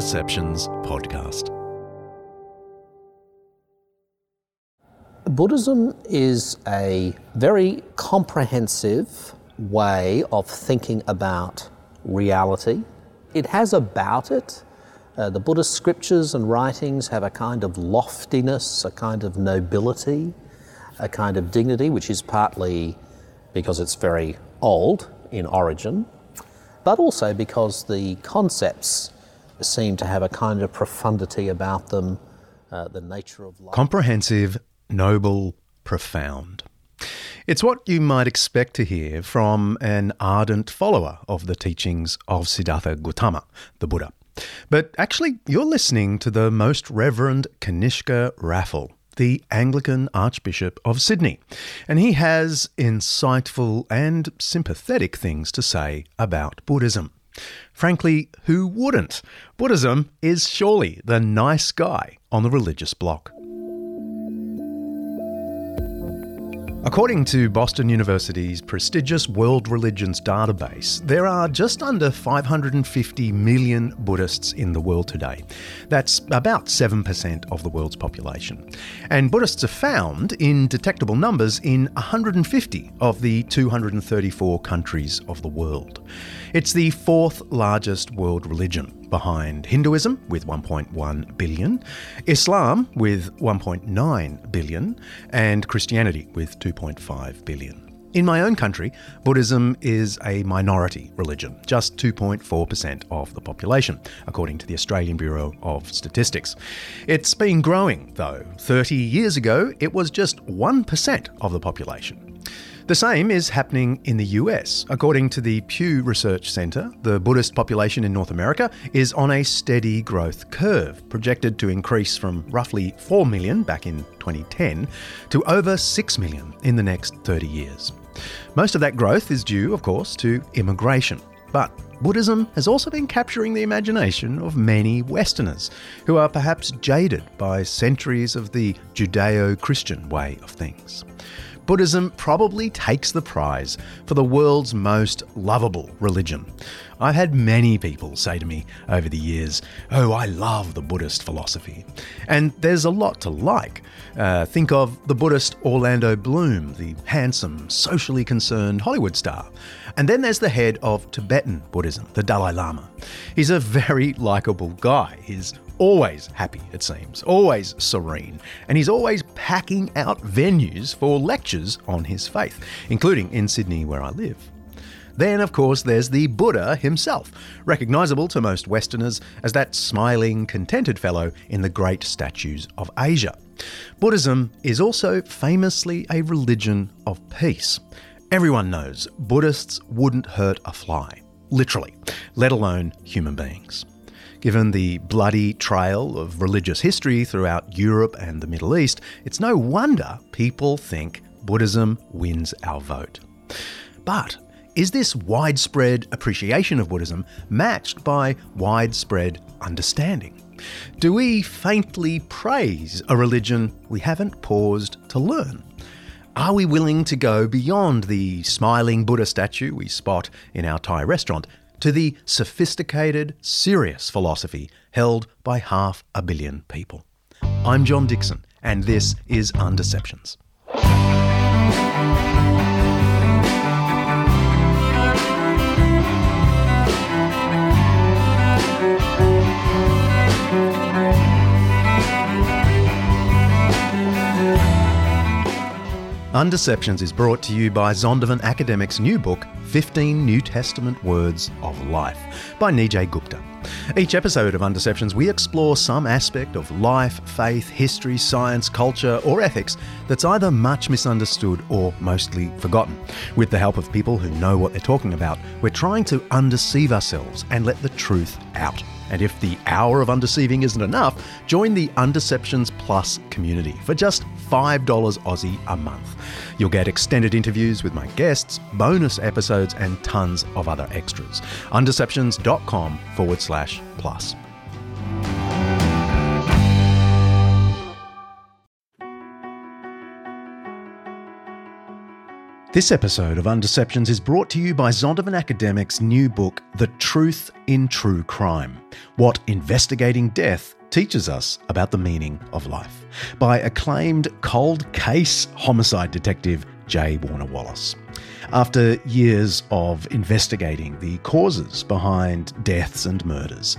Undeceptions podcast. Buddhism is a very comprehensive way of thinking about reality. It has about it, the Buddhist scriptures and writings have a kind of loftiness, a kind of nobility, a kind of dignity, which is partly because it's very old in origin, but also because the concepts seem to have a kind of profundity about them, the nature of life. Comprehensive, noble, profound. It's what you might expect to hear from an ardent follower of the teachings of Siddhartha Gautama, the Buddha. But actually, you're listening to the Most Reverend Kanishka Raffel, the Anglican Archbishop of Sydney, and he has insightful and sympathetic things to say about Buddhism. Frankly, who wouldn't? Buddhism is surely the nice guy on the religious block. According to Boston University's prestigious World Religions Database, there are just under 550 million Buddhists in the world today. That's about 7% of the world's population. And Buddhists are found in detectable numbers in 150 of the 234 countries of the world. It's the fourth largest world religion, behind Hinduism with 1.1 billion, Islam with 1.9 billion, and Christianity with 2.5 billion. In my own country, Buddhism is a minority religion, just 2.4% of the population, according to the Australian Bureau of Statistics. It's been growing, though. 30 years ago, it was just 1% of the population. The same is happening in the US. According to the Pew Research Center, the Buddhist population in North America is on a steady growth curve, projected to increase from roughly 4 million back in 2010 to over 6 million in the next 30 years. Most of that growth is due, of course, to immigration. But Buddhism has also been capturing the imagination of many Westerners who are perhaps jaded by centuries of the Judeo-Christian way of things. Buddhism probably takes the prize for the world's most lovable religion. I've had many people say to me over the years, "Oh, I love the Buddhist philosophy." And there's a lot to like. Think of the Buddhist Orlando Bloom, the handsome, socially concerned Hollywood star. And then there's the head of Tibetan Buddhism, the Dalai Lama. He's a very likable guy. He's always happy, it seems, always serene, and he's always packing out venues for lectures on his faith, including in Sydney where I live. Then, of course, there's the Buddha himself, recognisable to most Westerners as that smiling, contented fellow in the great statues of Asia. Buddhism is also famously a religion of peace. Everyone knows Buddhists wouldn't hurt a fly, literally, let alone human beings. Given the bloody trail of religious history throughout Europe and the Middle East, it's no wonder people think Buddhism wins our vote. But is this widespread appreciation of Buddhism matched by widespread understanding? Do we faintly praise a religion we haven't paused to learn? Are we willing to go beyond the smiling Buddha statue we spot in our Thai restaurant to the sophisticated, serious philosophy held by 500 million people? I'm John Dickson, and this is Undeceptions. Undeceptions is brought to you by Zondervan Academic's new book, 15 New Testament Words of Life, by Nijay Gupta. Each episode of Undeceptions, we explore some aspect of life, faith, history, science, culture, or ethics that's either much misunderstood or mostly forgotten. With the help of people who know what they're talking about, we're trying to undeceive ourselves and let the truth out. And if the hour of undeceiving isn't enough, join the Undeceptions Plus community for just $5 Aussie a month. You'll get extended interviews with my guests, bonus episodes, and tons of other extras. Undeceptions.com/plus. This episode of Undeceptions is brought to you by Zondervan Academic's new book, The Truth in True Crime: What Investigating Death Teaches Us About the Meaning of Life, by acclaimed cold case homicide detective J. Warner Wallace. After years of investigating the causes behind deaths and murders,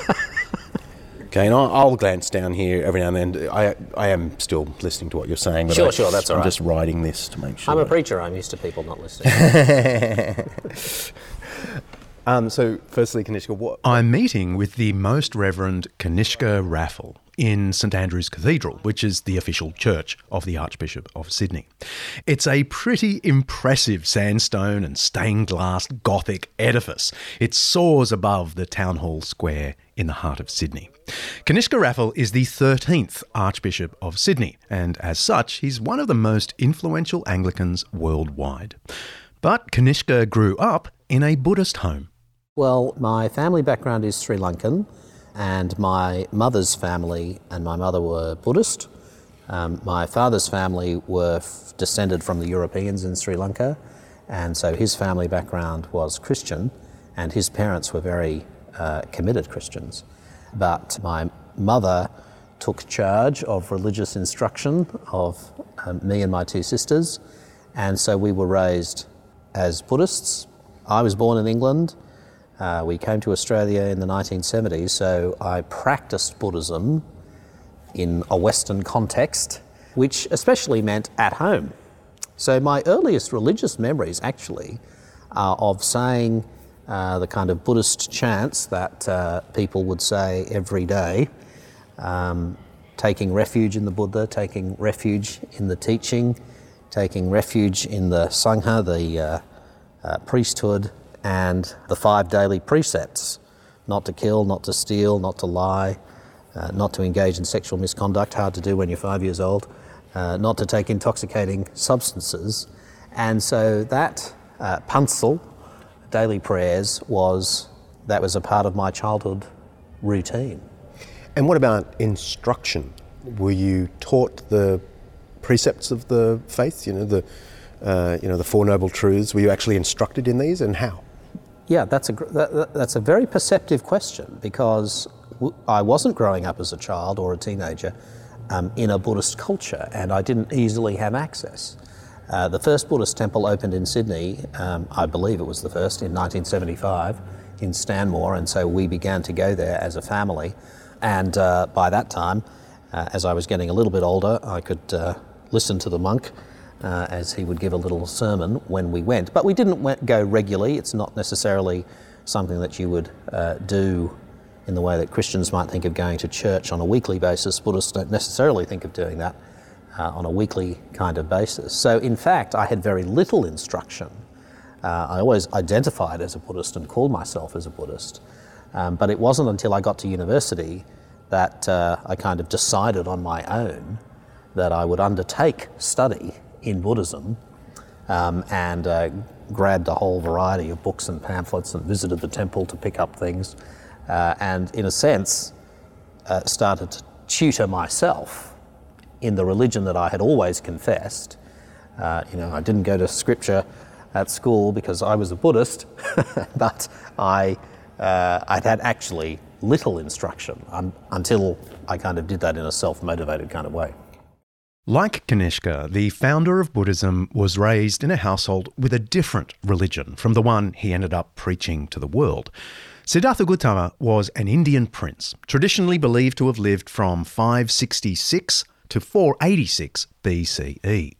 Okay, and I'll glance down here every now and then. I am still listening to what you're saying. But sure, that's all right. I'm just writing this to make sure. I'm a preacher. I'm used to people not listening. So, firstly, Kanishka, what... I'm meeting with the Most Reverend Kanishka Raffel in St Andrew's Cathedral, which is the official church of the Archbishop of Sydney. It's a pretty impressive sandstone and stained glass Gothic edifice. It soars above the town hall square in the heart of Sydney. Kanishka Raffel is the 13th Archbishop of Sydney, and as such, he's one of the most influential Anglicans worldwide. But Kanishka grew up in a Buddhist home. Well, my family background is Sri Lankan, and my mother's family and my mother were Buddhist. My father's family were descended from the Europeans in Sri Lanka, and so his family background was Christian, and his parents were very committed Christians. But my mother took charge of religious instruction of me and my two sisters, and so we were raised as Buddhists. I was born in England. We came to Australia in the 1970s, so I practiced Buddhism in a Western context, which especially meant at home. So my earliest religious memories actually are of saying the kind of Buddhist chants that people would say every day, taking refuge in the Buddha, taking refuge in the teaching, taking refuge in the Sangha, the priesthood, and the 5 daily precepts: not to kill, not to steal, not to lie, not to engage in sexual misconduct, hard to do when you're 5 years old, not to take intoxicating substances. And so that pansal, daily prayers, was a part of my childhood routine. And what about instruction? Were you taught the precepts of the faith, the Four Noble Truths? Were you actually instructed in these, and how? Yeah, that's a very perceptive question, because I wasn't growing up as a child or a teenager in a Buddhist culture, and I didn't easily have access. The first Buddhist temple opened in Sydney, I believe it was the first, in 1975 in Stanmore, and so we began to go there as a family. And by that time, as I was getting a little bit older, I could listen to the monk as he would give a little sermon when we went. But we didn't go regularly. It's not necessarily something that you would do in the way that Christians might think of going to church on a weekly basis. Buddhists don't necessarily think of doing that on a weekly kind of basis. So in fact, I had very little instruction. I always identified as a Buddhist and called myself as a Buddhist. But it wasn't until I got to university that I kind of decided on my own that I would undertake study in Buddhism, and grabbed a whole variety of books and pamphlets and visited the temple to pick up things. And in a sense, started to tutor myself in the religion that I had always confessed. I didn't go to scripture at school because I was a Buddhist, but I'd had actually little instruction until I kind of did that in a self-motivated kind of way. Like Kanishka, the founder of Buddhism was raised in a household with a different religion from the one he ended up preaching to the world. Siddhartha Gautama was an Indian prince, traditionally believed to have lived from 566 to 486 BCE.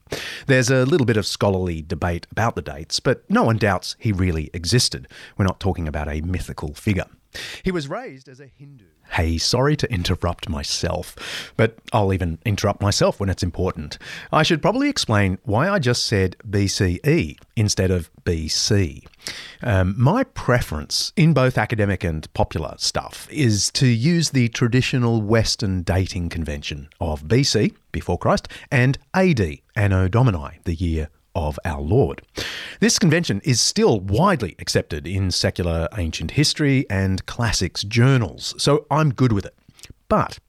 There's a little bit of scholarly debate about the dates, but no one doubts he really existed. We're not talking about a mythical figure. He was raised as a Hindu. Hey, sorry to interrupt myself, but I'll even interrupt myself when it's important. I should probably explain why I just said BCE instead of BC. My preference in both academic and popular stuff is to use the traditional Western dating convention of BC, before Christ, and AD, Anno Domini, the year of our Lord. This convention is still widely accepted in secular ancient history and classics journals, so I'm good with it. But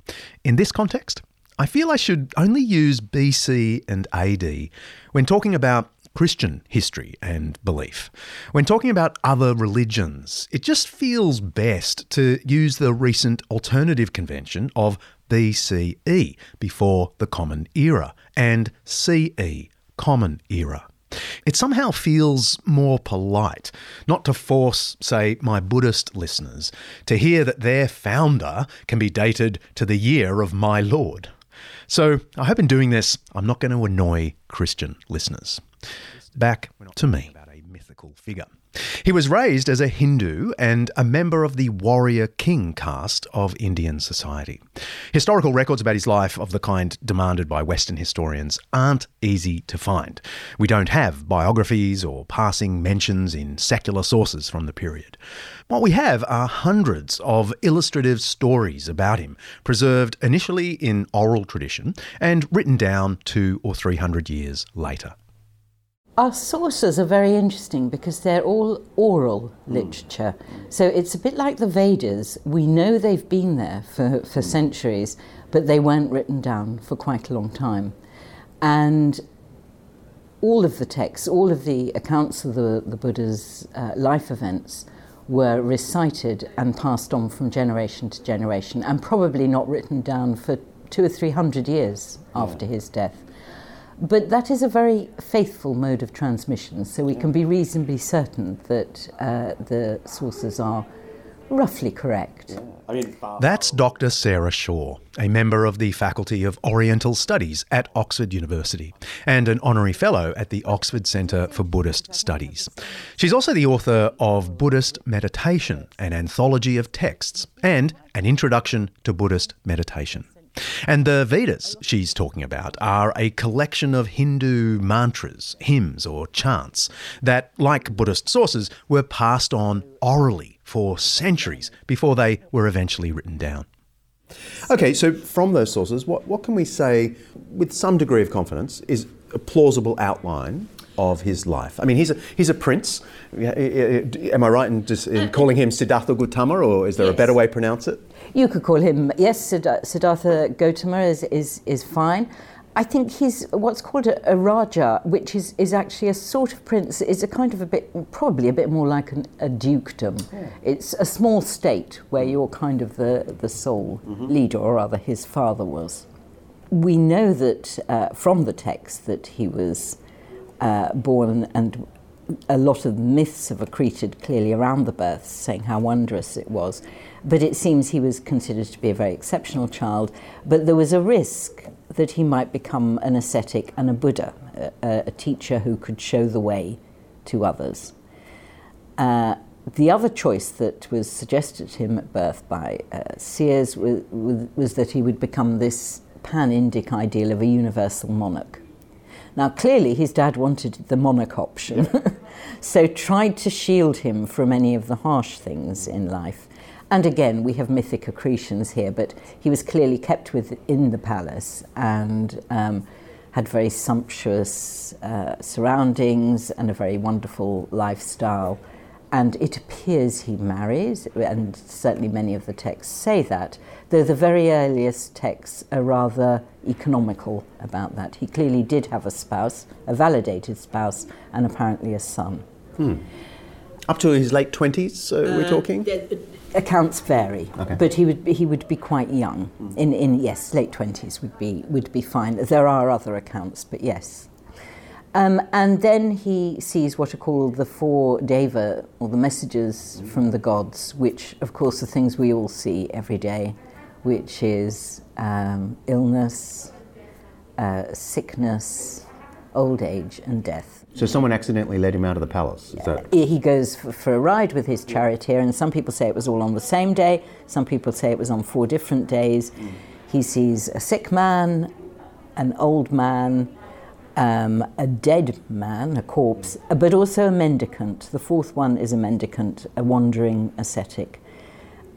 in this context, I feel I should only use BC and AD when talking about Christian history and belief. When talking about other religions, it just feels best to use the recent alternative convention of BCE, before the Common Era, and CE, Common Era. It somehow feels more polite not to force, say, my Buddhist listeners to hear that their founder can be dated to the year of my Lord. So I hope in doing this, I'm not going to annoy Christian listeners. Back to me. About a mythical figure. He was raised as a Hindu and a member of the warrior king caste of Indian society. Historical records about his life of the kind demanded by Western historians aren't easy to find. We don't have biographies or passing mentions in secular sources from the period. What we have are hundreds of illustrative stories about him, preserved initially in oral tradition and written down 200 or 300 years later. Our sources are very interesting because they're all oral literature. So it's a bit like the Vedas. We know they've been there for centuries, but they weren't written down for quite a long time. And all of the texts, all of the accounts of the Buddha's life events were recited and passed on from generation to generation, and probably not written down for 200 or 300 years after his death. But that is a very faithful mode of transmission, so we can be reasonably certain that the sources are roughly correct. That's Dr. Sarah Shaw, a member of the Faculty of Oriental Studies at Oxford University and an honorary fellow at the Oxford Centre for Buddhist Studies. She's also the author of Buddhist Meditation, an anthology of texts, and an introduction to Buddhist meditation. And the Vedas she's talking about are a collection of Hindu mantras, hymns or chants that, like Buddhist sources, were passed on orally for centuries before they were eventually written down. Okay, so from those sources, what can we say with some degree of confidence is a plausible outline of his life? I mean, he's a prince. Am I right in calling him Siddhartha Gautama, or is there a better way to pronounce it? You could call him, Siddhartha Gautama is fine. I think he's what's called a Raja, which is actually a sort of prince. It's a kind of probably a bit more like a dukedom. Yeah. It's a small state where you're kind of the sole leader, or rather his father was. We know that from the text that he was born, and a lot of myths have accreted clearly around the birth, saying how wondrous it was. But it seems he was considered to be a very exceptional child. But there was a risk that he might become an ascetic and a Buddha, a teacher who could show the way to others. The other choice that was suggested to him at birth by seers was that he would become this pan-Indic ideal of a universal monarch. Now, clearly, his dad wanted the monarch option, so tried to shield him from any of the harsh things in life. And again, we have mythic accretions here, but he was clearly kept within the palace and had very sumptuous surroundings and a very wonderful lifestyle. And it appears he marries, and certainly many of the texts say that, though the very earliest texts are rather economical about that. He clearly did have a spouse, a validated spouse, and apparently a son. Hmm. Up to his late 20s, we're talking? Yeah, but accounts vary, okay. But he would be quite young. Hmm. Yes, late 20s would be fine. There are other accounts, but yes. And then he sees what are called the four deva, or the messages from the gods, which, of course, are things we all see every day, which is illness, sickness, old age, and death. So someone accidentally let him out of the palace? Is that... He goes for a ride with his charioteer, and some people say it was all on the same day, some people say it was on 4 different days. Mm. He sees a sick man, an old man, a dead man, a corpse, but also a mendicant. The 4th one is a mendicant, a wandering ascetic.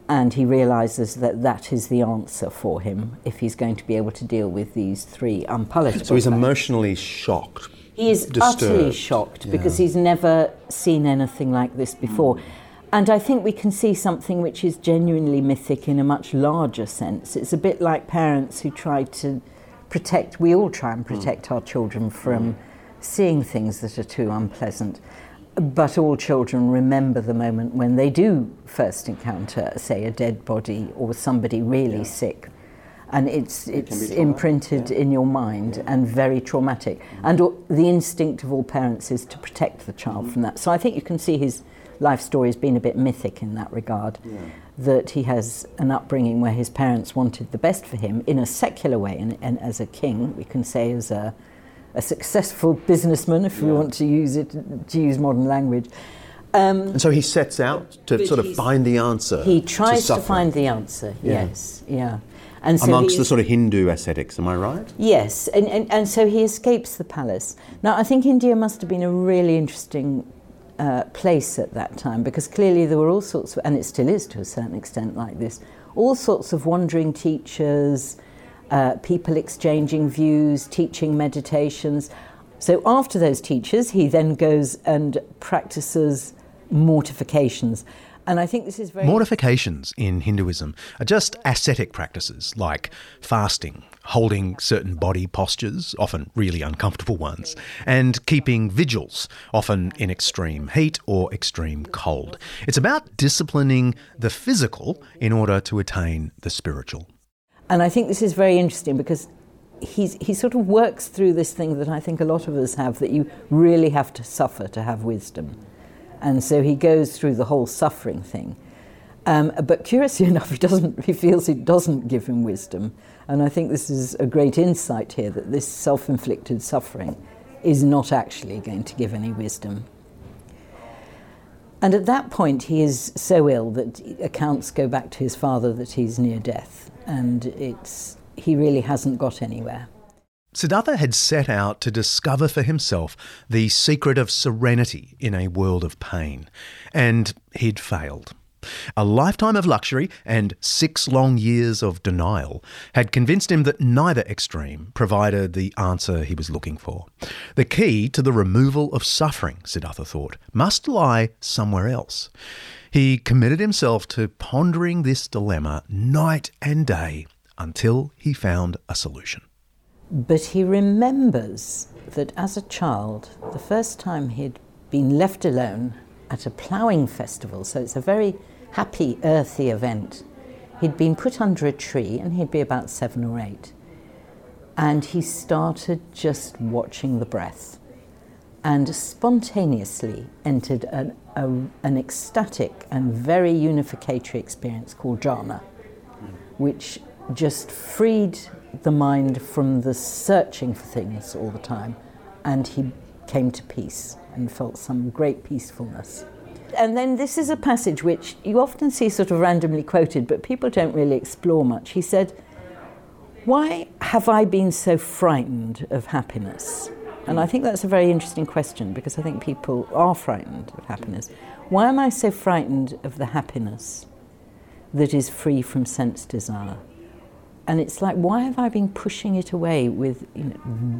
And he realises that that is the answer for him if he's going to be able to deal with these 3 unpalatable. So he's emotionally shocked. He is disturbed. Utterly shocked, because he's never seen anything like this before. And I think we can see something which is genuinely mythic in a much larger sense. It's a bit like parents who try to protect, we all try and protect our children from seeing things that are too unpleasant. But all children remember the moment when they do first encounter, say, a dead body or somebody really sick. And it's imprinted in your mind and very traumatic. And the instinct of all parents is to protect the child from that. So I think you can see his life story has been a bit mythic in that regard, that he has an upbringing where his parents wanted the best for him in a secular way, and as a king, we can say as a successful businessman, if we want to use modern language. And so he sets out to sort of find the answer. He tries to find the answer, yes, yeah. And so amongst the sort of Hindu ascetics, am I right? Yes, and so he escapes the palace. Now, I think India must have been a really interesting place at that time, because clearly there were all sorts of, and it still is to a certain extent like this, all sorts of wandering teachers, people exchanging views, teaching meditations. So after those teachers, he then goes and practices mortifications. And I think this is very... Mortifications in Hinduism are just ascetic practices like fasting, holding certain body postures, often really uncomfortable ones, and keeping vigils, often in extreme heat or extreme cold. It's about disciplining the physical in order to attain the spiritual. And I think this is very interesting because he sort of works through this thing that I think a lot of us have, that you really have to suffer to have wisdom. And so he goes through the whole suffering thing. But curiously enough, he feels it doesn't give him wisdom. And I think this is a great insight here, that this self-inflicted suffering is not actually going to give any wisdom. And at that point, he is so ill that accounts go back to his father that he's near death. And he really hasn't got anywhere. Siddhartha had set out to discover for himself the secret of serenity in a world of pain, and he'd failed. A lifetime of luxury and 6 long years of denial had convinced him that neither extreme provided the answer he was looking for. The key to the removal of suffering, Siddhartha thought, must lie somewhere else. He committed himself to pondering this dilemma night and day until he found a solution. But he remembers that as a child, the first time he'd been left alone at a ploughing festival, so it's a very happy, earthy event, he'd been put under a tree, and he'd be about 7 or 8. And he started just watching the breath and spontaneously entered an ecstatic and very unificatory experience called jhana, which just freed the mind from the searching for things all the time, and he came to peace and felt some great peacefulness. And then this is a passage which you often see sort of randomly quoted, but people don't really explore much. He said, "Why have I been so frightened of happiness?" And I think that's a very interesting question, because I think people are frightened of happiness. Why am I so frightened of the happiness that is free from sense desire? And it's like, why have I been pushing it away with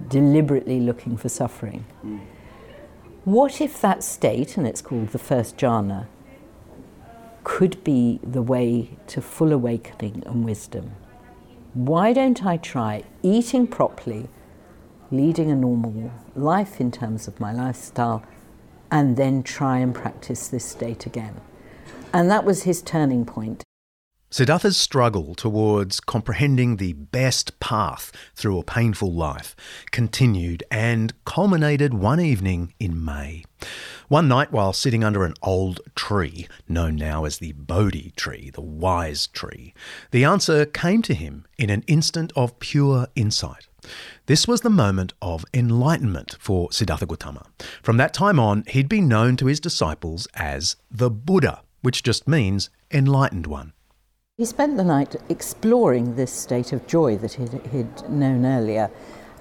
deliberately looking for suffering? What if that state, and it's called the first jhana, could be the way to full awakening and wisdom? Why don't I try eating properly, leading a normal life in terms of my lifestyle, and then try and practice this state again? And that was his turning point. Siddhartha's struggle towards comprehending the best path through a painful life continued and culminated one evening in May. One night, while sitting under an old tree, known now as the Bodhi tree, the wise tree, the answer came to him in an instant of pure insight. This was the moment of enlightenment for Siddhartha Gautama. From that time on, he'd been known to his disciples as the Buddha, which just means enlightened one. He spent the night exploring this state of joy that he'd known earlier,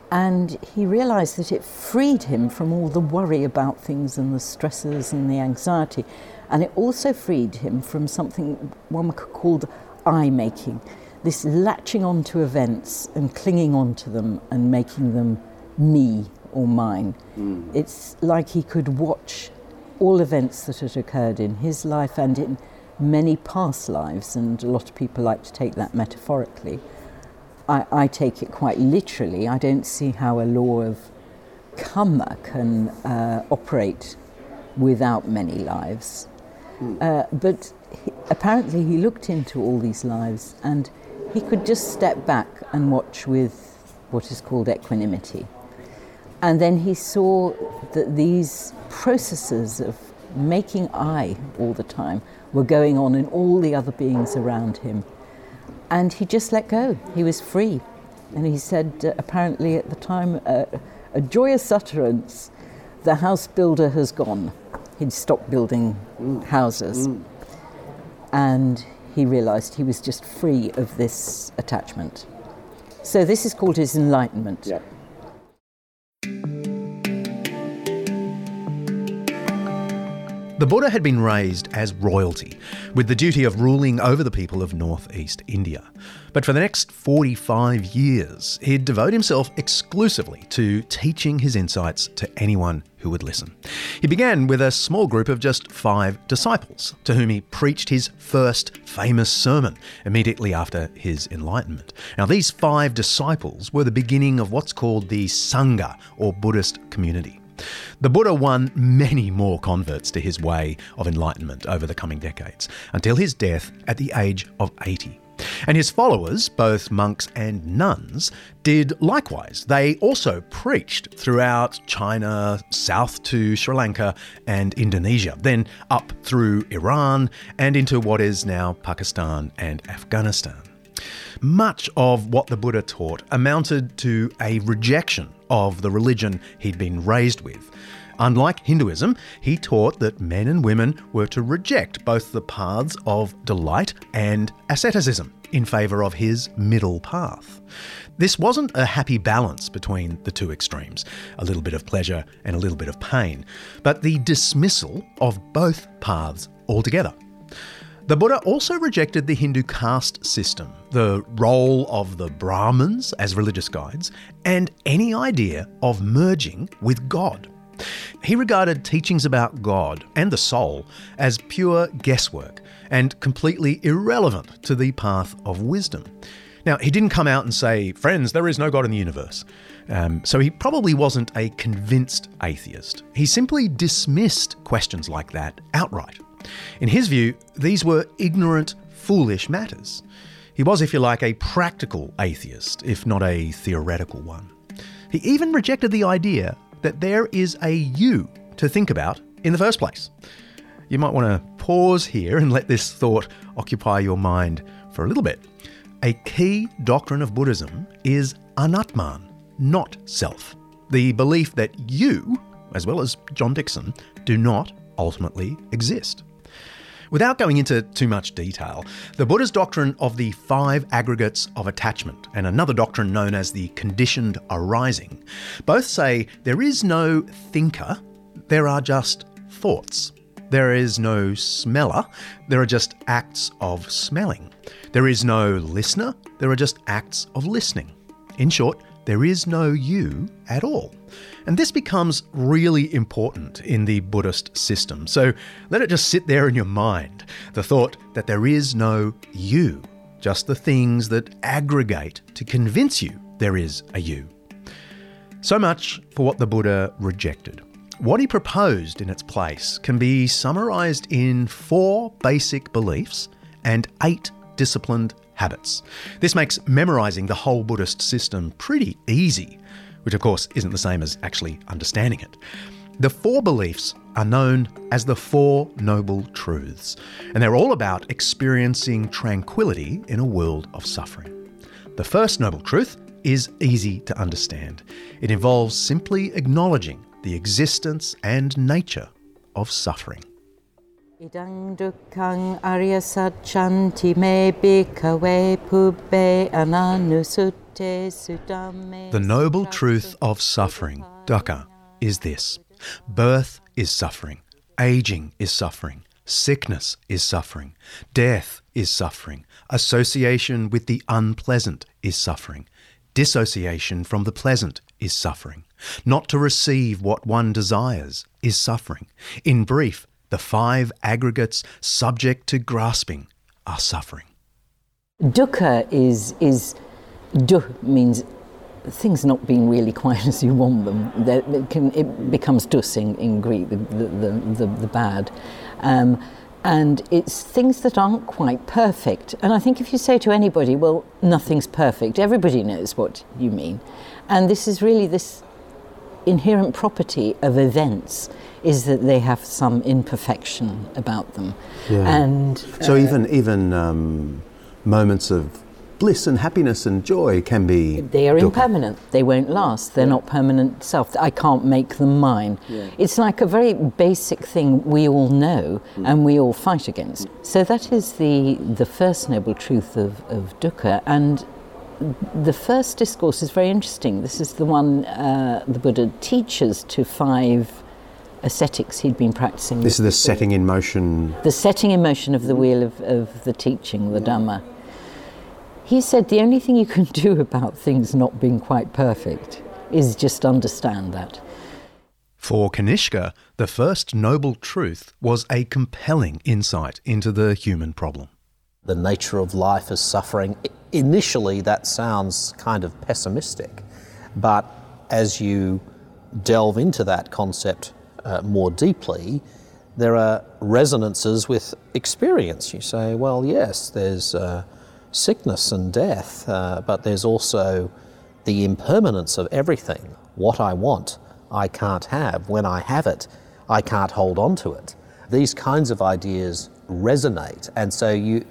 and he realised that it freed him from all the worry about things and the stresses and the anxiety, and it also freed him from something one could call I-making, this latching on to events and clinging on to them and making them me or mine. Mm. It's like he could watch all events that had occurred in his life and in many past lives, and a lot of people like to take that metaphorically. I take it quite literally. I don't see how a law of karma can operate without many lives. But apparently he looked into all these lives and he could just step back and watch with what is called equanimity. And then he saw that these processes of making I all the time were going on in all the other beings around him. And he just let go. He was free. And he said, apparently at the time, a joyous utterance, the house builder has gone. He'd stopped building houses. And he realised he was just free of this attachment. So this is called his enlightenment. Yep. The Buddha had been raised as royalty, with the duty of ruling over the people of northeast India. But for the next 45 years, he'd devote himself exclusively to teaching his insights to anyone who would listen. He began with a small group of just 5 disciples, to whom he preached his first famous sermon immediately after his enlightenment. Now, these 5 disciples were the beginning of what's called the Sangha, or Buddhist community. The Buddha won many more converts to his way of enlightenment over the coming decades, until his death at the age of 80. And his followers, both monks and nuns, did likewise. They also preached throughout China, south to Sri Lanka and Indonesia, then up through Iran and into what is now Pakistan and Afghanistan. Much of what the Buddha taught amounted to a rejection of the religion he'd been raised with. Unlike Hinduism, he taught that men and women were to reject both the paths of delight and asceticism in favour of his middle path. This wasn't a happy balance between the two extremes, a little bit of pleasure and a little bit of pain, but the dismissal of both paths altogether. The Buddha also rejected the Hindu caste system, the role of the Brahmins as religious guides, and any idea of merging with God. He regarded teachings about God and the soul as pure guesswork and completely irrelevant to the path of wisdom. Now, he didn't come out and say, "Friends, there is no God in the universe." So he probably wasn't a convinced atheist. He simply dismissed questions like that outright. In his view, these were ignorant, foolish matters. He was, if you like, a practical atheist, if not a theoretical one. He even rejected the idea that there is a you to think about in the first place. You might want to pause here and let this thought occupy your mind for a little bit. A key doctrine of Buddhism is anatman, not self. The belief that you, as well as John Dickson, do not ultimately exist. Without going into too much detail, the Buddha's doctrine of the 5 aggregates of attachment and another doctrine known as the conditioned arising both say there is no thinker, there are just thoughts. There is no smeller, there are just acts of smelling. There is no listener, there are just acts of listening. In short, there is no you at all. And this becomes really important in the Buddhist system. So let it just sit there in your mind, the thought that there is no you, just the things that aggregate to convince you there is a you. So much for what the Buddha rejected. What he proposed in its place can be summarized in 4 basic beliefs and 8 disciplined habits. This makes memorizing the whole Buddhist system pretty easy, which of course isn't the same as actually understanding it. The 4 beliefs are known as the 4 Noble Truths, and they're all about experiencing tranquility in a world of suffering. The first Noble Truth is easy to understand. It involves simply acknowledging the existence and nature of suffering. Idang dukkang arya satchanti me bhikkhave pubbe ananusutte sutame. The noble truth of suffering, dukkha, is this. Birth is suffering. Aging is suffering. Sickness is suffering. Death is suffering. Association with the unpleasant is suffering. Dissociation from the pleasant is suffering. Not to receive what one desires is suffering. In brief, the 5 aggregates subject to grasping are suffering. Dukkha is means things not being really quite as you want them. It becomes dus in Greek, the bad. And it's things that aren't quite perfect. And I think if you say to anybody, well, nothing's perfect, everybody knows what you mean. And this is really this inherent property of events, is that they have some imperfection about them. Yeah. And so even moments of bliss and happiness and joy can be... They are impermanent. They won't last. They're not permanent self. I can't make them mine. Yeah. It's like a very basic thing we all know and we all fight against. So that is the first noble truth of dukkha. And the first discourse is very interesting. This is the one the Buddha teaches to 5 ascetics he'd been practicing. This is the setting in motion. The setting in motion of the wheel of the teaching, the Dhamma. He said the only thing you can do about things not being quite perfect is just understand that. For Kanishka, the first noble truth was a compelling insight into the human problem. The nature of life is suffering. Initially, that sounds kind of pessimistic, but as you delve into that concept more deeply, there are resonances with experience. You say, well, yes, there's... sickness and death, but there's also the impermanence of everything. What I want, I can't have. When I have it, I can't hold on to it. These kinds of ideas resonate, and so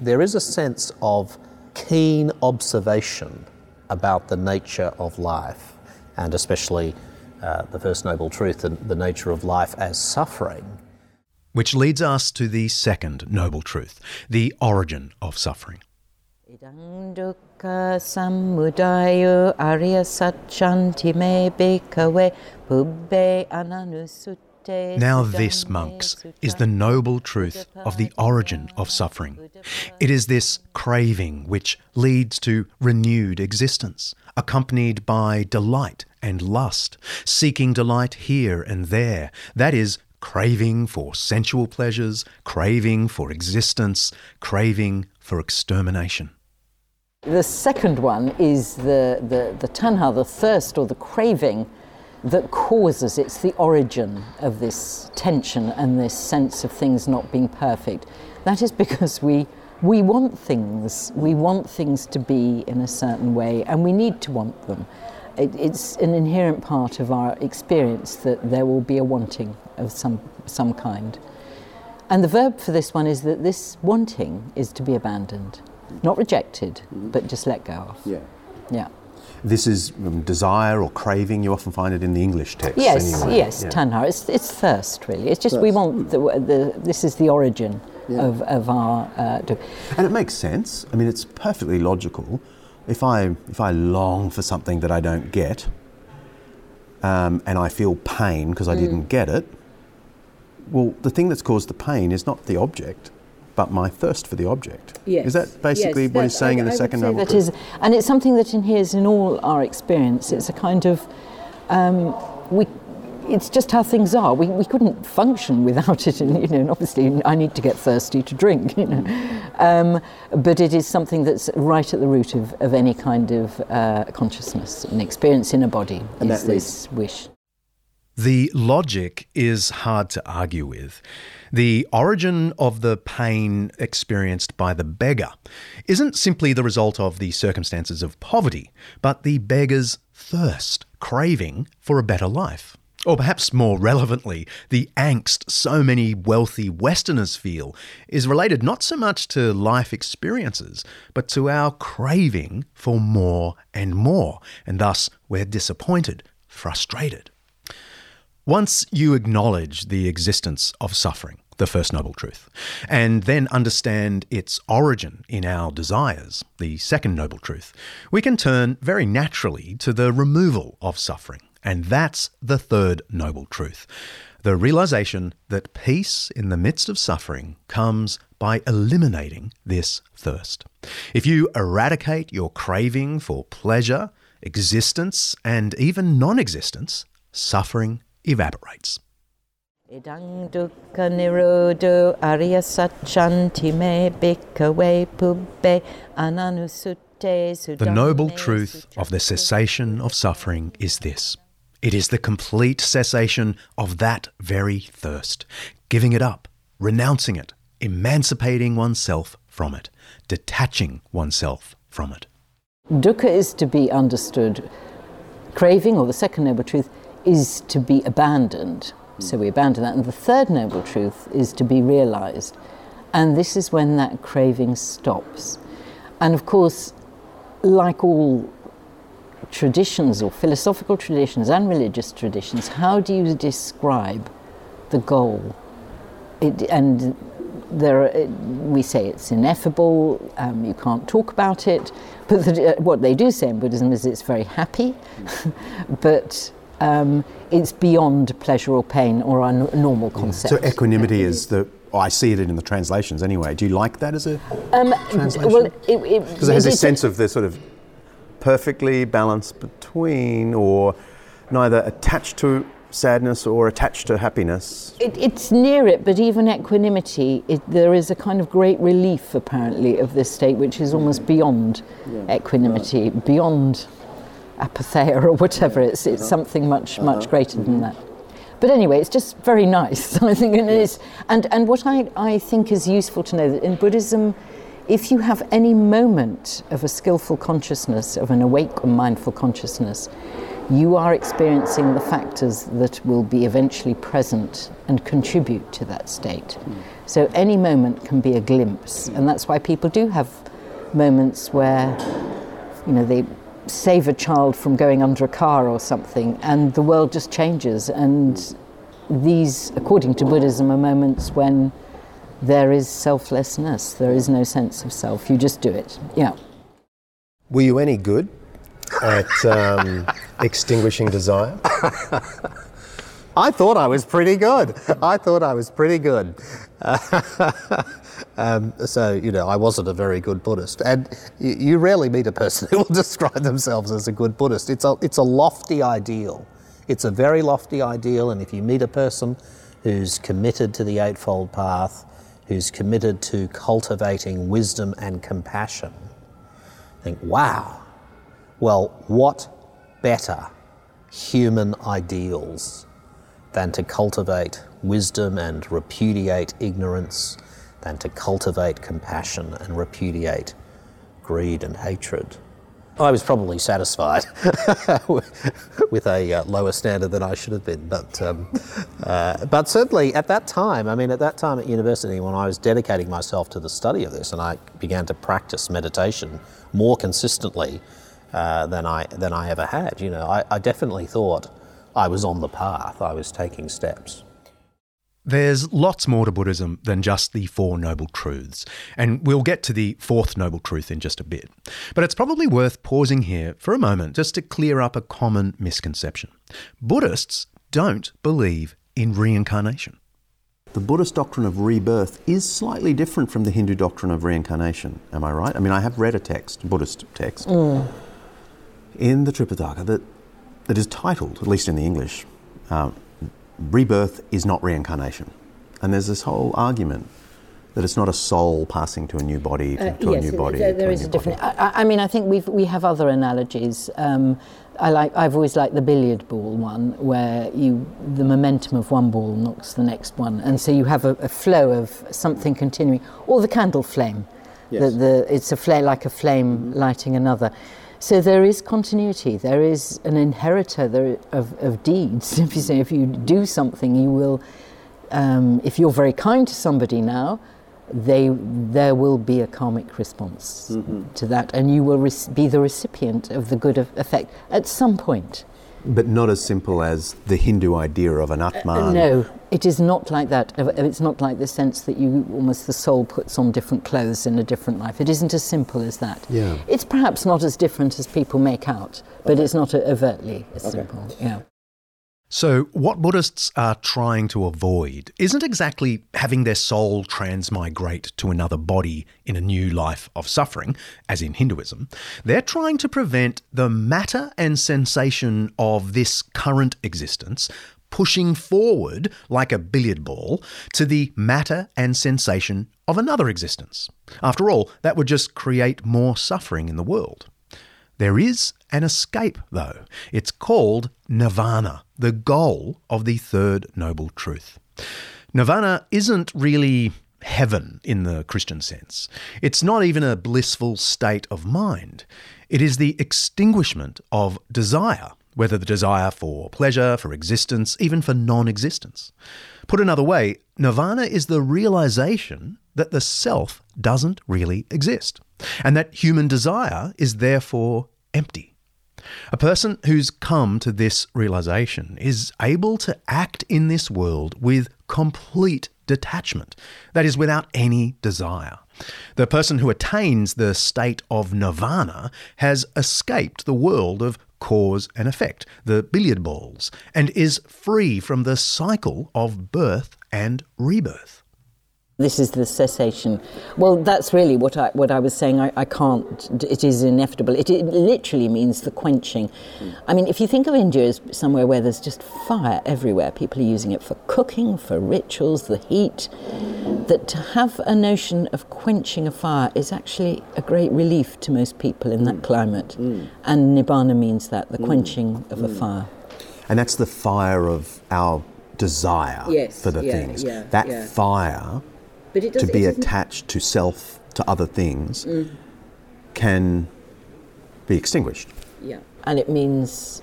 there is a sense of keen observation about the nature of life, and especially the first noble truth, the nature of life as suffering. Which leads us to the second noble truth, the origin of suffering. Idang dukkha sammudayo arya satchanti me bhikkhave pubbe ananusutte. Now this, monks, is the noble truth of the origin of suffering. It is this craving which leads to renewed existence, accompanied by delight and lust, seeking delight here and there, that is, craving for sensual pleasures, craving for existence, craving for extermination. The second one is the tanha, the thirst or the craving that causes, it's the origin of this tension and this sense of things not being perfect. That is because we want things. We want things to be in a certain way and we need to want them. It's an inherent part of our experience that there will be a wanting of some kind. And the verb for this one is that this wanting is to be abandoned. Not rejected, but just let go of. Yeah. Yeah. This is desire or craving. You often find it in the English text. Yes, anyway. Yes, yeah. Tanha. It's thirst, really. It's just thirst. We want this is the origin of our... And it makes sense. I mean, it's perfectly logical. If I long for something that I don't get, and I feel pain because I didn't get it, well, the thing that's caused the pain is not the object, but my thirst for the object. Yes. Is that basically what he's saying in the second novel? That is, and it's something that inheres in all our experience. It's a kind of, it's just how things are. We couldn't function without it, and obviously I need to get thirsty to drink, But it is something that's right at the root of any kind of consciousness and experience in a body, and is this wish. The logic is hard to argue with. The origin of the pain experienced by the beggar isn't simply the result of the circumstances of poverty, but the beggar's thirst, craving for a better life. Or perhaps more relevantly, the angst so many wealthy Westerners feel is related not so much to life experiences, but to our craving for more, and thus we're disappointed, frustrated. Once you acknowledge the existence of suffering, the first noble truth, and then understand its origin in our desires, the second noble truth, we can turn very naturally to the removal of suffering. And that's the third noble truth, the realization that peace in the midst of suffering comes by eliminating this thirst. If you eradicate your craving for pleasure, existence, and even non-existence, suffering evaporates. Idang dukkha nirodho arya sacchanti me bhikkave pubbe ananusute. The noble truth of the cessation of suffering is this. It is the complete cessation of that very thirst, giving it up, renouncing it, emancipating oneself from it, detaching oneself from it. Dukkha is to be understood. Craving, or the second noble truth, is to be abandoned. So we abandon that. And the third noble truth is to be realized. And this is when that craving stops. And of course, like all traditions, or philosophical traditions and religious traditions, how do you describe the goal? We say it's ineffable, you can't talk about it, but what they do say in Buddhism is it's very happy, but it's beyond pleasure or pain or our normal concept. So equanimity is the... I see it in the translations anyway. Do you like that as a translation? Well, because it has this sense of the sort of perfectly balanced between, or neither attached to sadness or attached to happiness. It's near it, but even equanimity, there is a kind of great relief, apparently, of this state, which is almost beyond equanimity, beyond apatheia or whatever. It's something much greater than that. But anyway, it's just very nice, I think. And it's, and what I think is useful to know that in Buddhism, if you have any moment of a skillful consciousness, of an awake or mindful consciousness, you are experiencing the factors that will be eventually present and contribute to that state. So any moment can be a glimpse, and that's why people do have moments where, they save a child from going under a car or something, and the world just changes. And these, according to Buddhism, are moments when there is selflessness. There is no sense of self. You just do it. Yeah. Were you any good at extinguishing desire? I thought I was pretty good. So I wasn't a very good Buddhist. And you rarely meet a person who will describe themselves as a good Buddhist. It's a lofty ideal. It's a very lofty ideal. And if you meet a person who's committed to the Eightfold Path, who's committed to cultivating wisdom and compassion, think, wow, well, what better human ideals than to cultivate wisdom and repudiate ignorance, than to cultivate compassion and repudiate greed and hatred. I was probably satisfied with a lower standard than I should have been, but certainly at that time at university, when I was dedicating myself to the study of this, and I began to practice meditation more consistently than I ever had. I definitely thought I was on the path. I was taking steps. There's lots more to Buddhism than just the Four Noble Truths, and we'll get to the fourth noble truth in just a bit. But it's probably worth pausing here for a moment just to clear up a common misconception. Buddhists don't believe in reincarnation. the Buddhist doctrine of rebirth is slightly different from the Hindu doctrine of reincarnation. Am I right? I mean, I have read a text, Buddhist text, in the Tripitaka that is titled, at least in the English, Rebirth is not reincarnation. And there's this whole argument that it's not a soul passing to a new body, to a new body. There is a difference. I mean, I think we have other analogies. I've always liked the billiard ball one, where the momentum of one ball knocks the next one, and so you have a flow of something continuing. Or the candle flame, yes. It's a flare, like a flame lighting another. So there is continuity. There is an inheritor of deeds. If you do something, you will. If you're very kind to somebody now, there will be a karmic response to that, and you will be the recipient of the good effect at some point. But not as simple as the Hindu idea of an Atman. No, it is not like that. It's not like the sense that the soul puts on different clothes in a different life. It isn't as simple as that. Yeah. It's perhaps not as different as people make out, but it's not overtly as simple. Yeah. So what Buddhists are trying to avoid isn't exactly having their soul transmigrate to another body in a new life of suffering, as in Hinduism. They're trying to prevent the matter and sensation of this current existence pushing forward like a billiard ball to the matter and sensation of another existence. After all, that would just create more suffering in the world. There is an escape, though. It's called nirvana, the goal of the third noble truth. Nirvana isn't really heaven in the Christian sense. It's not even a blissful state of mind. It is the extinguishment of desire, whether the desire for pleasure, for existence, even for non-existence. Put another way, nirvana is the realization that the self doesn't really exist, and that human desire is therefore empty. A person who's come to this realization is able to act in this world with complete detachment, that is, without any desire. The person who attains the state of nirvana has escaped the world of cause and effect, the billiard balls, and is free from the cycle of birth and rebirth. This is the cessation. Well, that's really what I was saying. I can't. It is inevitable. It literally means the quenching. I mean, if you think of India as somewhere where there's just fire everywhere, people are using it for cooking, for rituals, the heat, that to have a notion of quenching a fire is actually a great relief to most people in that climate. And nibbana means that, the quenching of a fire. And that's the fire of our desire for the things. Yeah, that fire... But to be attached to self, to other things, can be extinguished. Yeah, and it means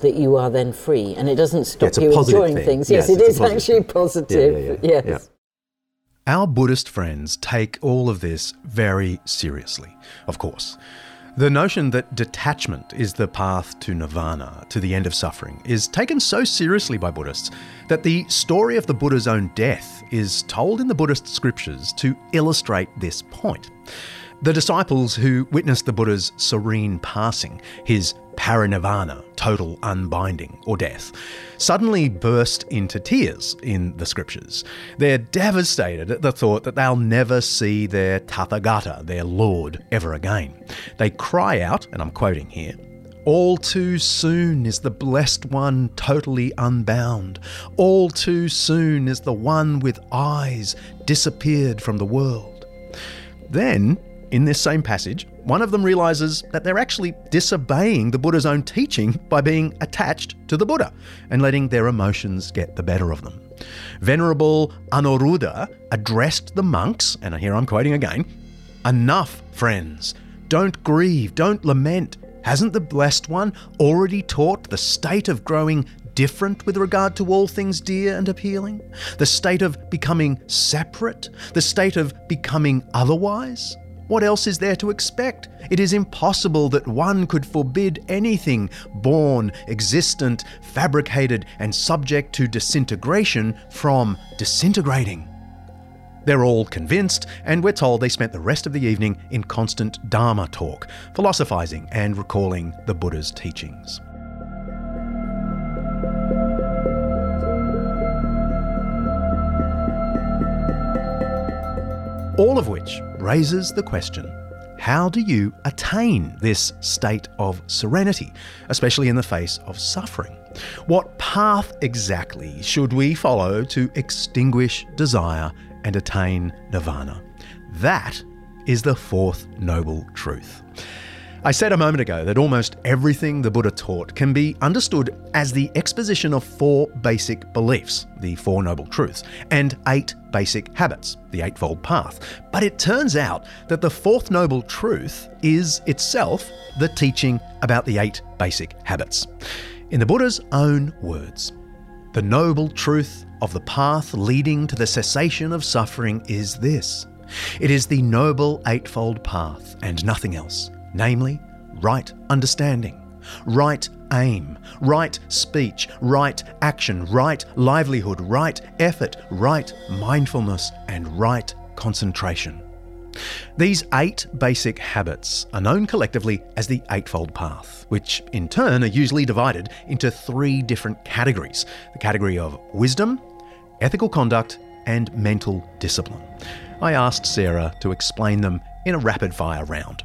that you are then free, and it doesn't stop you enjoying things. Yes, it is actually positive. Yes. Our Buddhist friends take all of this very seriously, of course. The notion that detachment is the path to nirvana, to the end of suffering, is taken so seriously by Buddhists that the story of the Buddha's own death is told in the Buddhist scriptures to illustrate this point. The disciples who witnessed the Buddha's serene passing, his parinirvana, total unbinding or death, suddenly burst into tears in the scriptures. They're devastated at the thought that they'll never see their Tathagata, their Lord, ever again. They cry out, and I'm quoting here, "All too soon is the blessed one totally unbound. All too soon is the one with eyes disappeared from the world." Then, in this same passage, one of them realizes that they're actually disobeying the Buddha's own teaching by being attached to the Buddha and letting their emotions get the better of them. Venerable Anuruddha addressed the monks, and here I'm quoting again, "Enough, friends, don't grieve, don't lament. Hasn't the Blessed One already taught the state of growing different with regard to all things dear and appealing? The state of becoming separate? The state of becoming otherwise? What else is there to expect? It is impossible that one could forbid anything born, existent, fabricated, and subject to disintegration from disintegrating." They're all convinced, and we're told they spent the rest of the evening in constant Dharma talk, philosophizing and recalling the Buddha's teachings. All of which raises the question, how do you attain this state of serenity, especially in the face of suffering? What path exactly should we follow to extinguish desire and attain nirvana? That is the fourth noble truth. I said a moment ago that almost everything the Buddha taught can be understood as the exposition of four basic beliefs, the Four Noble Truths, and eight basic habits, the Eightfold Path. But it turns out that the Fourth Noble Truth is itself the teaching about the eight basic habits. In the Buddha's own words, the noble truth of the path leading to the cessation of suffering is this. It is the Noble Eightfold Path and nothing else. Namely, right understanding, right aim, right speech, right action, right livelihood, right effort, right mindfulness, and right concentration. These eight basic habits are known collectively as the Eightfold Path, which in turn are usually divided into three different categories: the category of wisdom, ethical conduct, and mental discipline. I asked Sarah to explain them in a rapid-fire round.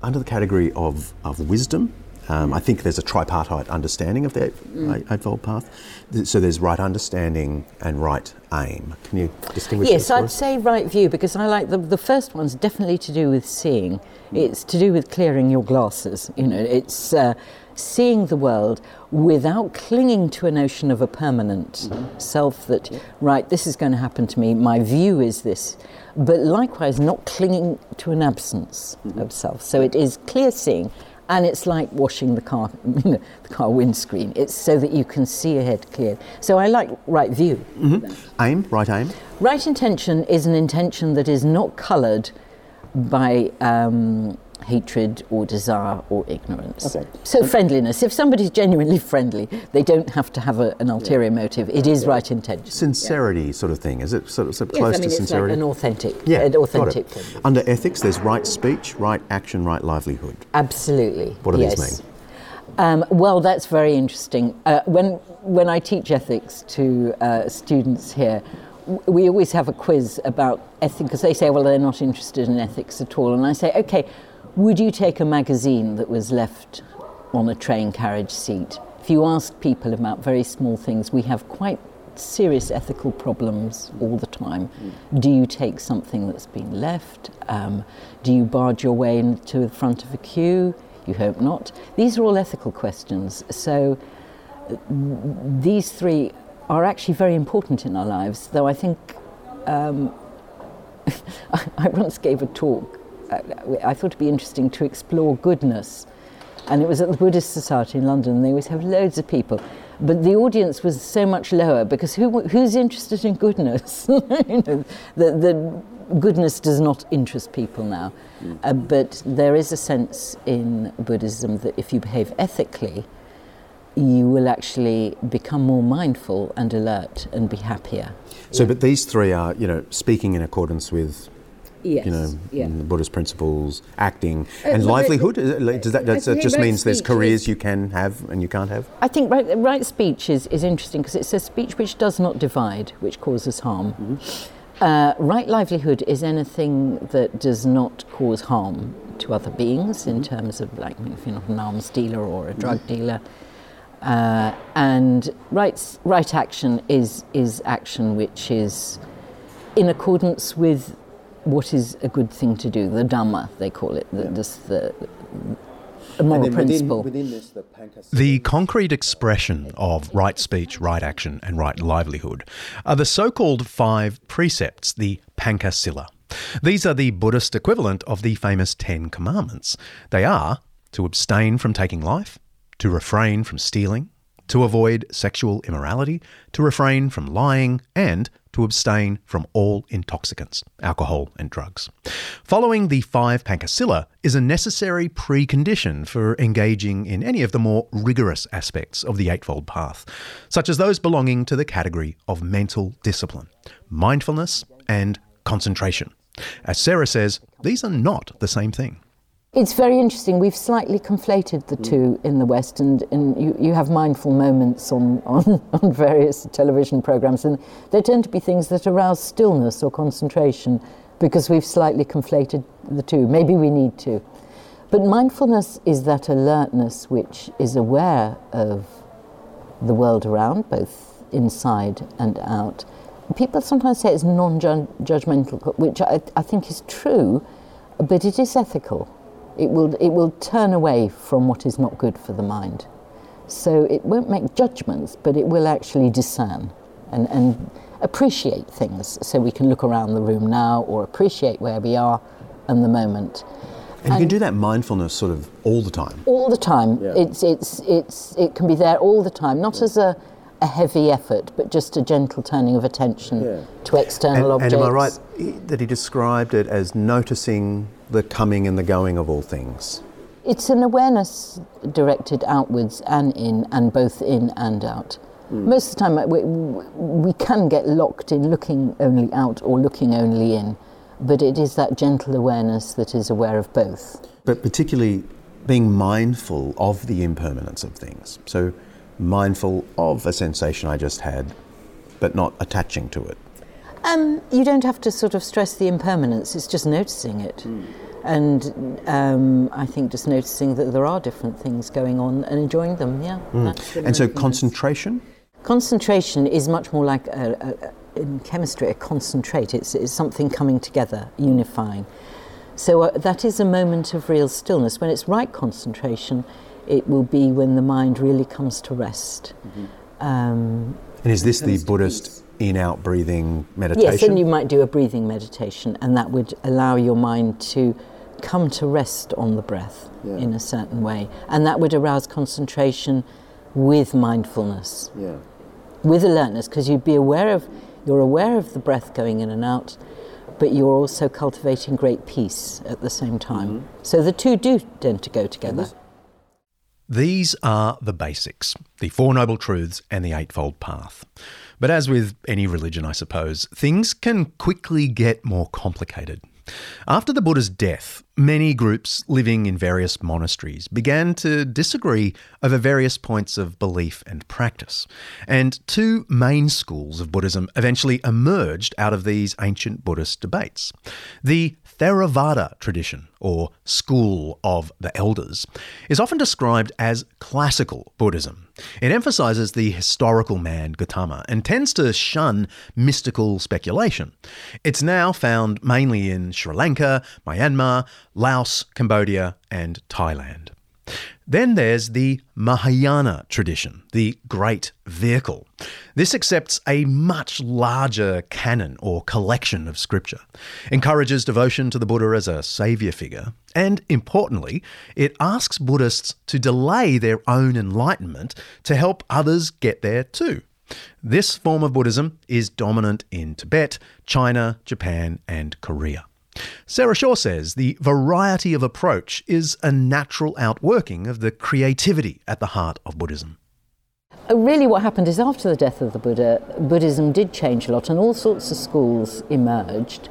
Under the category of wisdom, I think there's a tripartite understanding of the Eightfold Path. So there's right understanding and right aim. Can you distinguish those? Yes, I'd say right view, because I like the first one's definitely to do with seeing. It's to do with clearing your glasses. You know, it's seeing the world without clinging to a notion of a permanent self that, right, this is going to happen to me, my view is this, but likewise not clinging to an absence of self. So it is clear seeing, and it's like washing the car windscreen. It's so that you can see ahead clear. So I like right view. Aim, right aim? Right intention is an intention that is not coloured by hatred or desire or ignorance. Okay. So friendliness. If somebody's genuinely friendly, they don't have to have an ulterior motive. It is right intention. Sincerity sort of thing. Is it sort of close to sincerity? It's like an authentic thing. Under ethics, there's right speech, right action, right livelihood. Absolutely. What do these mean? Well, that's very interesting. When I teach ethics to students here, we always have a quiz about ethics, because they say, well, they're not interested in ethics at all. And I say, okay, would you take a magazine that was left on a train carriage seat? If you ask people about very small things, we have quite serious ethical problems all the time. Do you take something that's been left? Do you barge your way into the front of a queue? You hope not. These are all ethical questions. So these three are actually very important in our lives, though I think I once gave a talk. I thought it'd be interesting to explore goodness, and it was at the Buddhist Society in London, and they always have loads of people, but the audience was so much lower, because who's interested in goodness? You know, the goodness does not interest people now, but there is a sense in Buddhism that if you behave ethically, you will actually become more mindful and alert and be happier. So but these three are, you know, speaking in accordance with the Buddhist principles, acting, and livelihood? Does that just means there's careers you can have and you can't have? I think right speech is interesting, because it's a speech which does not divide, which causes harm. Right livelihood is anything that does not cause harm to other beings, in terms of, like, if you're not an arms dealer or a drug dealer. And right action is action which is in accordance with what is a good thing to do, the Dhamma, they call it, the moral principle. Within this, the concrete expression of right speech, right action, and right livelihood are the so-called five precepts, the Pankasila. These are the Buddhist equivalent of the famous 10 commandments. They are to abstain from taking life, to refrain from stealing, to avoid sexual immorality, to refrain from lying, and to abstain from all intoxicants, alcohol and drugs. Following the five Pankasila is a necessary precondition for engaging in any of the more rigorous aspects of the Eightfold Path, such as those belonging to the category of mental discipline, mindfulness and concentration. As Sarah says, these are not the same thing. It's very interesting. We've slightly conflated the two in the West, and you have mindful moments on various television programs, and they tend to be things that arouse stillness or concentration, because we've slightly conflated the two. Maybe we need to. But mindfulness is that alertness which is aware of the world around, both inside and out. People sometimes say it's non-judgmental, which I think is true, but it is ethical. It will turn away from what is not good for the mind. So it won't make judgments, but it will actually discern and appreciate things. So we can look around the room now, or appreciate where we are and the moment. And you can do that mindfulness sort of all the time. All the time. Yeah. It can be there all the time, not as a heavy effort, but just a gentle turning of attention to external objects. And am I right that he described it as noticing the coming and the going of all things? It's an awareness directed outwards and in, and both in and out. Mm. Most of the time we can get locked in looking only out or looking only in, but it is that gentle awareness that is aware of both. But particularly being mindful of the impermanence of things. So mindful of a sensation I just had, but not attaching to it. You don't have to sort of stress the impermanence, it's just noticing it. Mm. And I think just noticing that there are different things going on and enjoying them, That's and so concentration? Concentration is much more like, in chemistry, a concentrate. It's something coming together, unifying. So that is a moment of real stillness. When it's right concentration, it will be when the mind really comes to rest. Mm-hmm. And is this the Buddhist in-out breathing meditation? Yes, and you might do a breathing meditation, and that would allow your mind to come to rest on the breath in a certain way. And that would arouse concentration with mindfulness, with alertness, because you'd be aware of the breath going in and out, but you're also cultivating great peace at the same time. Mm-hmm. So the two do tend to go together. These are the basics, the Four Noble Truths and the Eightfold Path. But as with any religion, I suppose, things can quickly get more complicated. After the Buddha's death, many groups living in various monasteries began to disagree over various points of belief and practice. And two main schools of Buddhism eventually emerged out of these ancient Buddhist debates. The Theravada tradition, or school of the elders, is often described as classical Buddhism. It emphasises the historical man Gautama and tends to shun mystical speculation. It's now found mainly in Sri Lanka, Myanmar, Laos, Cambodia, and Thailand. Then there's the Mahayana tradition, the Great Vehicle. This accepts a much larger canon or collection of scripture, encourages devotion to the Buddha as a saviour figure, and importantly, it asks Buddhists to delay their own enlightenment to help others get there too. This form of Buddhism is dominant in Tibet, China, Japan, and Korea. Sarah Shaw says the variety of approach is a natural outworking of the creativity at the heart of Buddhism. Really what happened is after the death of the Buddha, Buddhism did change a lot and all sorts of schools emerged,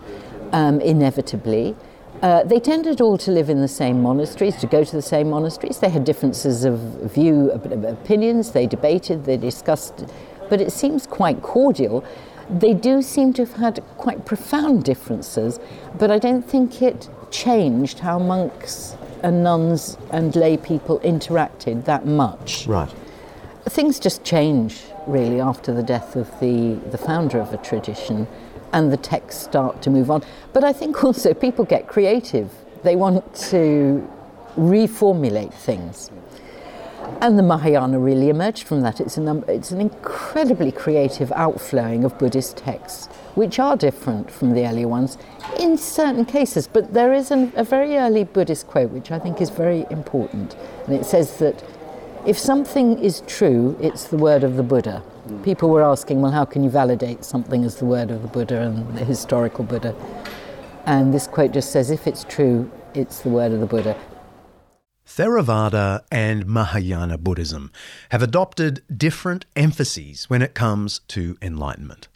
inevitably. They tended all to live in the same monasteries, to go to the same monasteries. They had differences of view, opinions, they debated, they discussed, but it seems quite cordial. They do seem to have had quite profound differences, but I don't think it changed how monks and nuns and lay people interacted that much. Right. Things just change, really, after the death of the founder of a tradition, and the texts start to move on. But I think also people get creative. They want to reformulate things. And the Mahayana really emerged from that. It's an incredibly creative outflowing of Buddhist texts, which are different from the earlier ones in certain cases. But there is a very early Buddhist quote, which I think is very important. And it says that if something is true, it's the word of the Buddha. People were asking, well, how can you validate something as the word of the Buddha and the historical Buddha? And this quote just says, if it's true, it's the word of the Buddha. Theravada and Mahayana Buddhism have adopted different emphases when it comes to enlightenment.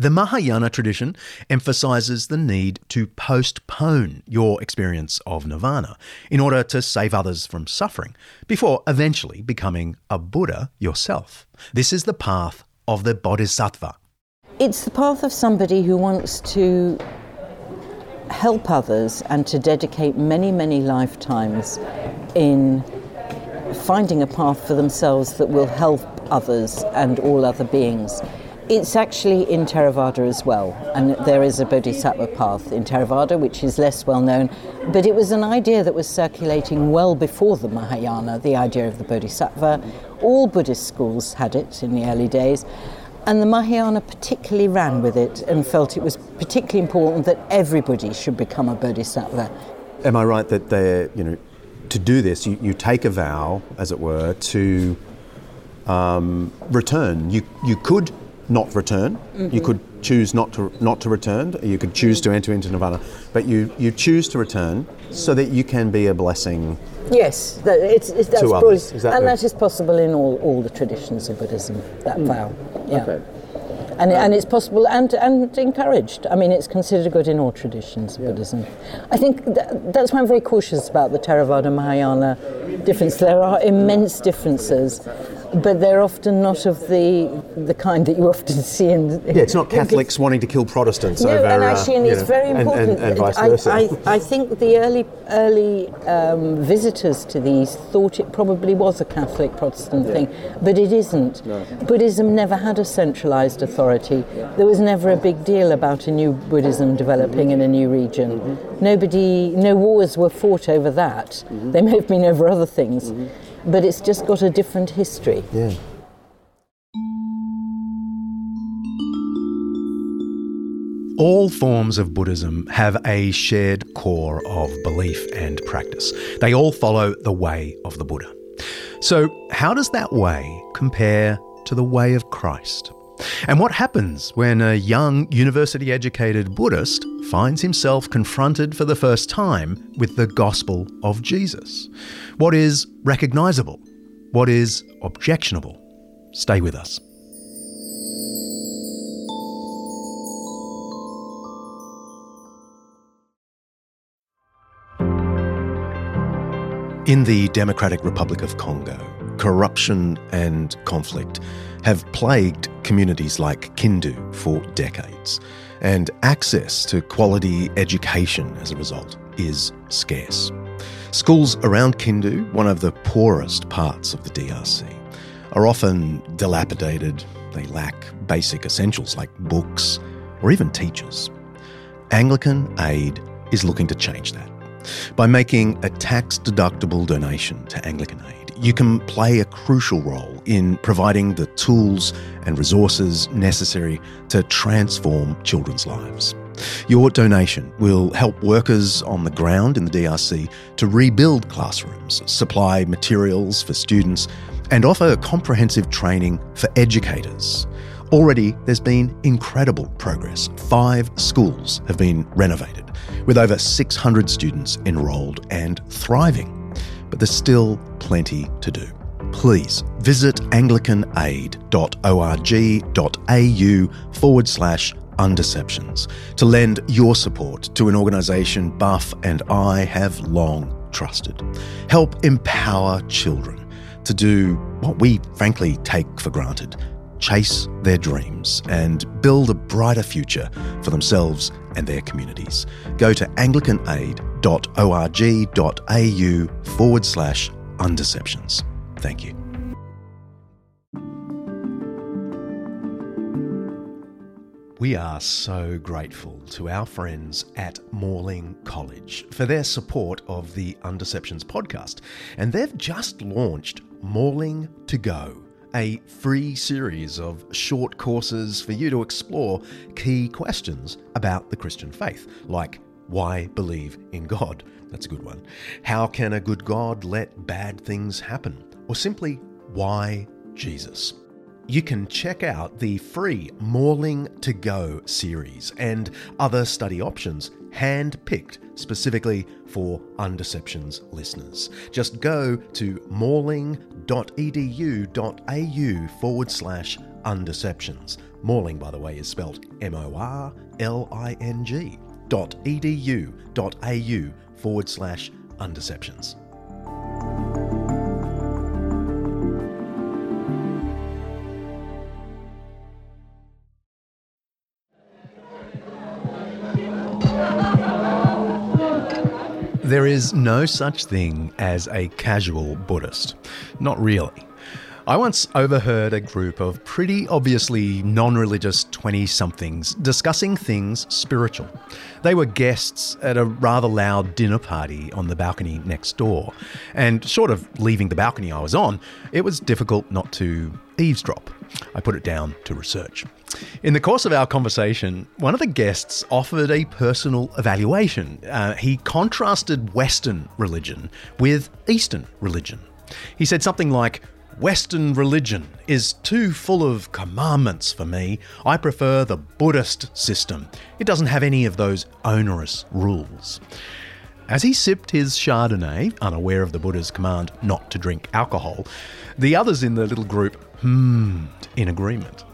The Mahayana tradition emphasizes the need to postpone your experience of nirvana in order to save others from suffering before eventually becoming a Buddha yourself. This is the path of the Bodhisattva. It's the path of somebody who wants to help others and to dedicate many, many lifetimes in finding a path for themselves that will help others and all other beings. It's actually in Theravada as well, and there is a Bodhisattva path in Theravada, which is less well known, but it was an idea that was circulating well before the Mahayana, the idea of the Bodhisattva. All Buddhist schools had it in the early days, and the Mahayana particularly ran with it and felt it was particularly important that everybody should become a Bodhisattva. Am I right that they're, to do this, you take a vow, as it were, to return? You could not return. Mm-hmm. You could choose not to return. You could choose to enter into nirvana, but you choose to return so that you can be a blessing. Yes, that's to others. That is possible in all the traditions of Buddhism. That vow, yeah, okay. And it's possible and encouraged. I mean, it's considered good in all traditions of Buddhism. I think that's why I'm very cautious about the Theravada Mahayana difference. There are immense differences, but they're often not of the kind that you often see in... it's not Catholics wanting to kill Protestants over... No, and actually, it's very important. And vice versa. I think the early visitors to these thought it probably was a Catholic-Protestant thing, but it isn't. No. Buddhism never had a centralised authority. Yeah. There was never a big deal about a new Buddhism developing in a new region. Mm-hmm. No wars were fought over that. Mm-hmm. They may have been over other things. Mm-hmm. But it's just got a different history. Yeah. All forms of Buddhism have a shared core of belief and practice. They all follow the way of the Buddha. So how does that way compare to the way of Christ? And what happens when a young, university-educated Buddhist finds himself confronted for the first time with the gospel of Jesus? What is recognizable? What is objectionable? Stay with us. In the Democratic Republic of Congo, corruption and conflict have plagued communities like Kindu for decades, and access to quality education as a result is scarce. Schools around Kindu, one of the poorest parts of the DRC, are often dilapidated. They lack basic essentials like books or even teachers. Anglican Aid is looking to change that. By making a tax-deductible donation to Anglican Aid, you can play a crucial role in providing the tools and resources necessary to transform children's lives. Your donation will help workers on the ground in the DRC to rebuild classrooms, supply materials for students, and offer comprehensive training for educators. Already, there's been incredible progress. 5 schools have been renovated, with over 600 students enrolled and thriving. But there's still plenty to do. Please visit anglicanaid.org.au/undeceptions to lend your support to an organisation Buff and I have long trusted. Help empower children to do what we frankly take for granted, chase their dreams and build a brighter future for themselves and their communities. Go to anglicanaid.org.au/undeceptions. Thank you. We are so grateful to our friends at Morling College for their support of the Undeceptions podcast, and they've just launched Morling to Go, a free series of short courses for you to explore key questions about the Christian faith, like why believe in God? That's a good one. How can a good God let bad things happen? Or simply, why Jesus? you can check out the free Morling to Go series and other study options hand-picked specifically for Undeceptions listeners. Just go to morling.edu.au/undeceptions. Morling, by the way, is spelled morling.edu.au/undeceptions. There is no such thing as a casual Buddhist. Not really. I once overheard a group of pretty obviously non-religious 20-somethings discussing things spiritual. They were guests at a rather loud dinner party on the balcony next door, and short of leaving the balcony I was on, it was difficult not to eavesdrop. I put it down to research. In the course of our conversation, one of the guests offered a personal evaluation. He contrasted Western religion with Eastern religion. He said something like, "Western religion is too full of commandments for me. I prefer the Buddhist system. It doesn't have any of those onerous rules." As he sipped his Chardonnay, unaware of the Buddha's command not to drink alcohol, the others in the little group in agreement.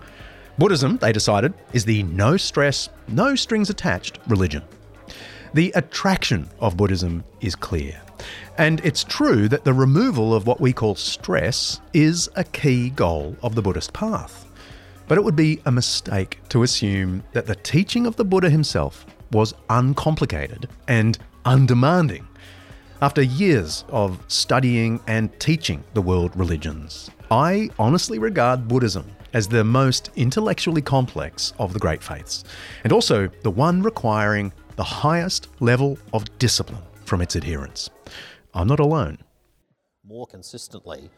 Buddhism, they decided, is the no stress, no strings attached religion. The attraction of Buddhism is clear. And it's true that the removal of what we call stress is a key goal of the Buddhist path. But it would be a mistake to assume that the teaching of the Buddha himself was uncomplicated and undemanding. After years of studying and teaching the world religions, I honestly regard Buddhism as the most intellectually complex of the great faiths, and also the one requiring the highest level of discipline from its adherents. I'm not alone. More consistently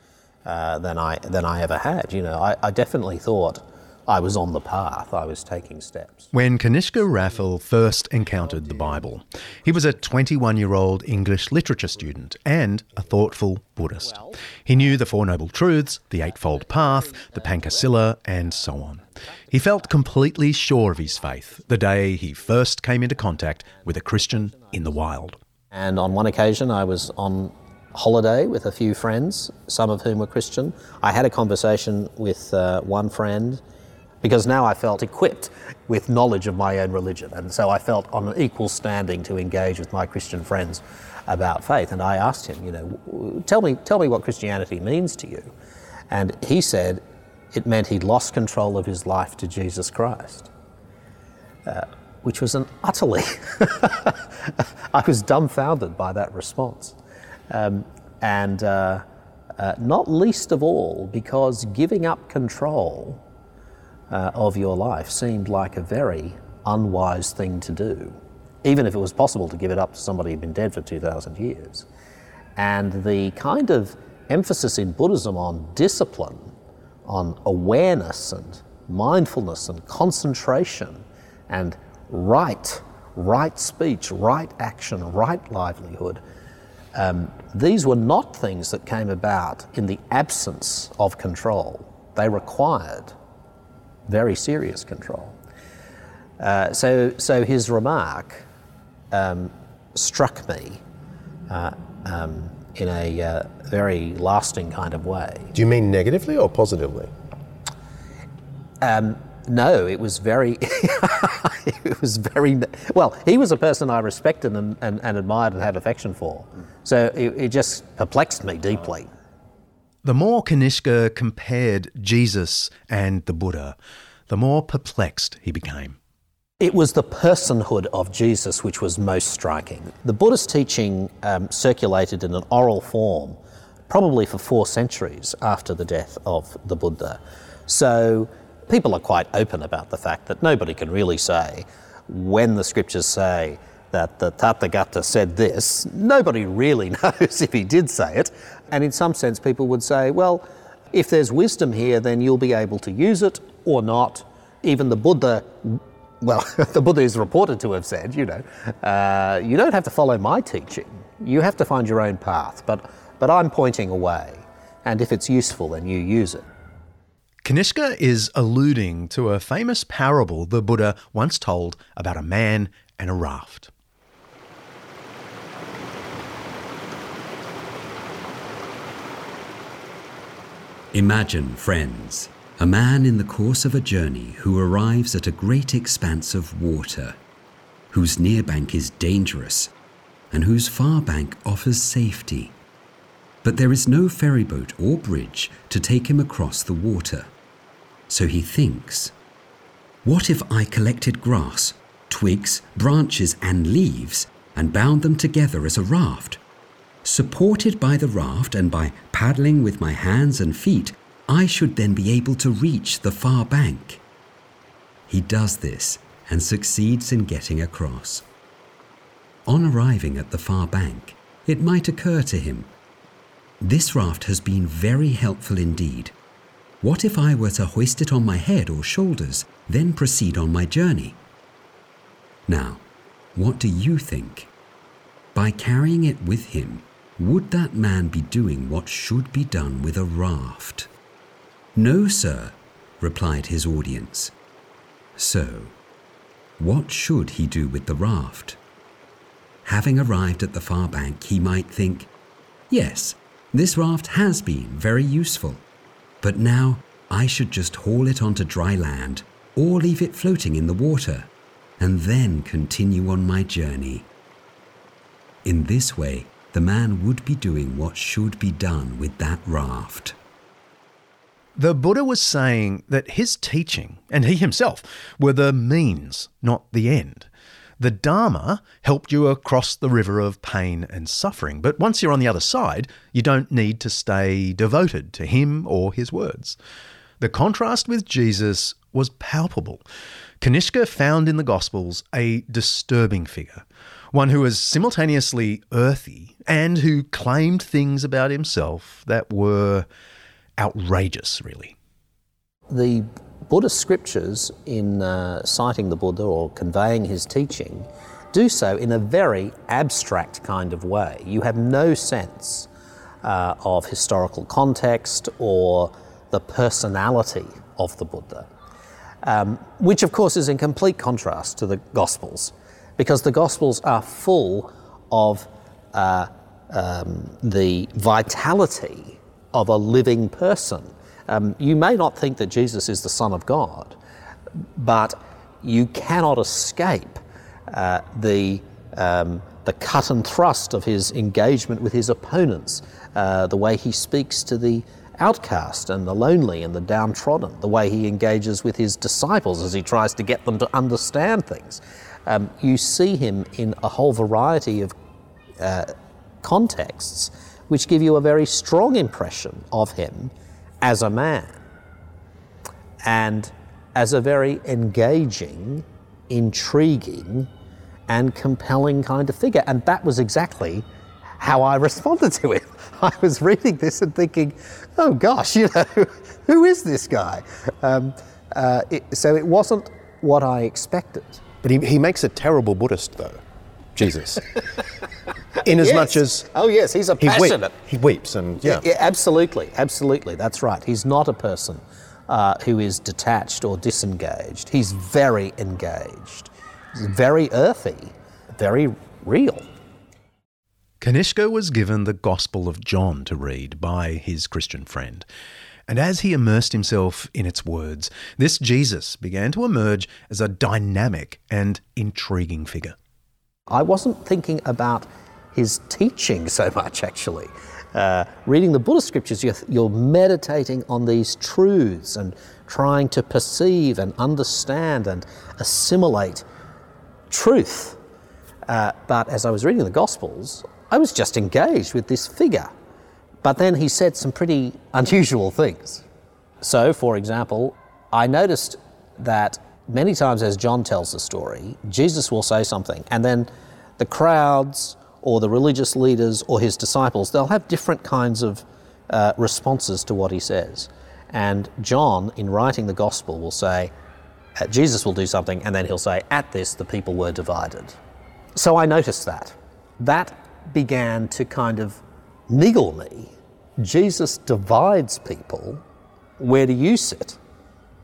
than I ever had. You know, I definitely thought I was on the path, I was taking steps. When Kanishka Raffel first encountered the Bible, he was a 21-year-old English literature student and a thoughtful Buddhist. He knew the Four Noble Truths, the Eightfold Path, the Pankasila, and so on. He felt completely sure of his faith the day he first came into contact with a Christian in the wild. And on one occasion, I was on holiday with a few friends, some of whom were Christian. I had a conversation with one friend, because now I felt equipped with knowledge of my own religion, and so I felt on an equal standing to engage with my Christian friends about faith. And I asked him, you know, tell me what Christianity means to you. And he said it meant he'd lost control of his life to Jesus Christ, which was an utterly... I was dumbfounded by that response. Not least of all because giving up control of your life seemed like a very unwise thing to do, even if it was possible to give it up to somebody who'd been dead for 2,000 years. And the kind of emphasis in Buddhism on discipline, on awareness and mindfulness and concentration and right speech, right action, right livelihood, these were not things that came about in the absence of control. They required very serious control. So his remark struck me in a very lasting kind of way. Do you mean negatively or positively? No, it was very... Well, he was a person I respected and admired and had affection for. So it just perplexed me deeply. The more Kanishka compared Jesus and the Buddha, the more perplexed he became. It was the personhood of Jesus which was most striking. The Buddhist teaching circulated in an oral form probably for 4 centuries after the death of the Buddha. So people are quite open about the fact that nobody can really say when the scriptures say that the Tathagata said this, nobody really knows if he did say it. And in some sense, people would say, well, if there's wisdom here, then you'll be able to use it or not. Even the Buddha, well, the Buddha is reported to have said, you know, you don't have to follow my teaching. You have to find your own path, but I'm pointing a way. And if it's useful, then you use it. Kanishka is alluding to a famous parable the Buddha once told about a man and a raft. Imagine, friends, a man in the course of a journey who arrives at a great expanse of water, whose near bank is dangerous and whose far bank offers safety. But there is no ferryboat or bridge to take him across the water. So he thinks, what if I collected grass, twigs, branches and leaves and bound them together as a raft? Supported by the raft and by paddling with my hands and feet, I should then be able to reach the far bank. He does this and succeeds in getting across. On arriving at the far bank, it might occur to him, this raft has been very helpful indeed. What if I were to hoist it on my head or shoulders, then proceed on my journey? Now, what do you think? By carrying it with him, would that man be doing what should be done with a raft? No, sir, replied his audience. So, what should he do with the raft? Having arrived at the far bank, he might think, yes, this raft has been very useful. But now I should just haul it onto dry land or leave it floating in the water and then continue on my journey. In this way, the man would be doing what should be done with that raft. The Buddha was saying that his teaching and he himself were the means, not the end. The Dharma helped you across the river of pain and suffering, but once you're on the other side, you don't need to stay devoted to him or his words. The contrast with Jesus was palpable. Kanishka found in the Gospels a disturbing figure, one who was simultaneously earthy and who claimed things about himself that were outrageous, really. The Buddhist scriptures, in citing the Buddha or conveying his teaching, do so in a very abstract kind of way. You have no sense of historical context or the personality of the Buddha, which of course is in complete contrast to the Gospels, because the Gospels are full of the vitality of a living person. You may not think that Jesus is the Son of God, but you cannot escape the cut and thrust of his engagement with his opponents, the way he speaks to the outcast and the lonely and the downtrodden, the way he engages with his disciples as he tries to get them to understand things. You see him in a whole variety of contexts which give you a very strong impression of him as a man and as a very engaging, intriguing and compelling kind of figure. And that was exactly how I responded to it. I was reading this and thinking, oh gosh, who is this guy? So it wasn't what I expected. But he makes a terrible Buddhist though, Jesus. Yes, he's a passionate. He weeps and Absolutely, that's right. He's not a person who is detached or disengaged. He's very engaged, very earthy, very real. Kanishka was given the Gospel of John to read by his Christian friend. And as he immersed himself in its words, this Jesus began to emerge as a dynamic and intriguing figure. I wasn't thinking about his teaching so much, actually. Reading the Buddhist scriptures, you're meditating on these truths and trying to perceive and understand and assimilate truth. But as I was reading the Gospels, I was just engaged with this figure. But then he said some pretty unusual things. So, for example, I noticed that many times as John tells the story, Jesus will say something and then the crowds or the religious leaders or his disciples, they'll have different kinds of responses to what he says. And John, in writing the gospel, will say, Jesus will do something, and then he'll say, at this the people were divided. So I noticed that. That began to kind of niggle me. Jesus divides people where do you sit?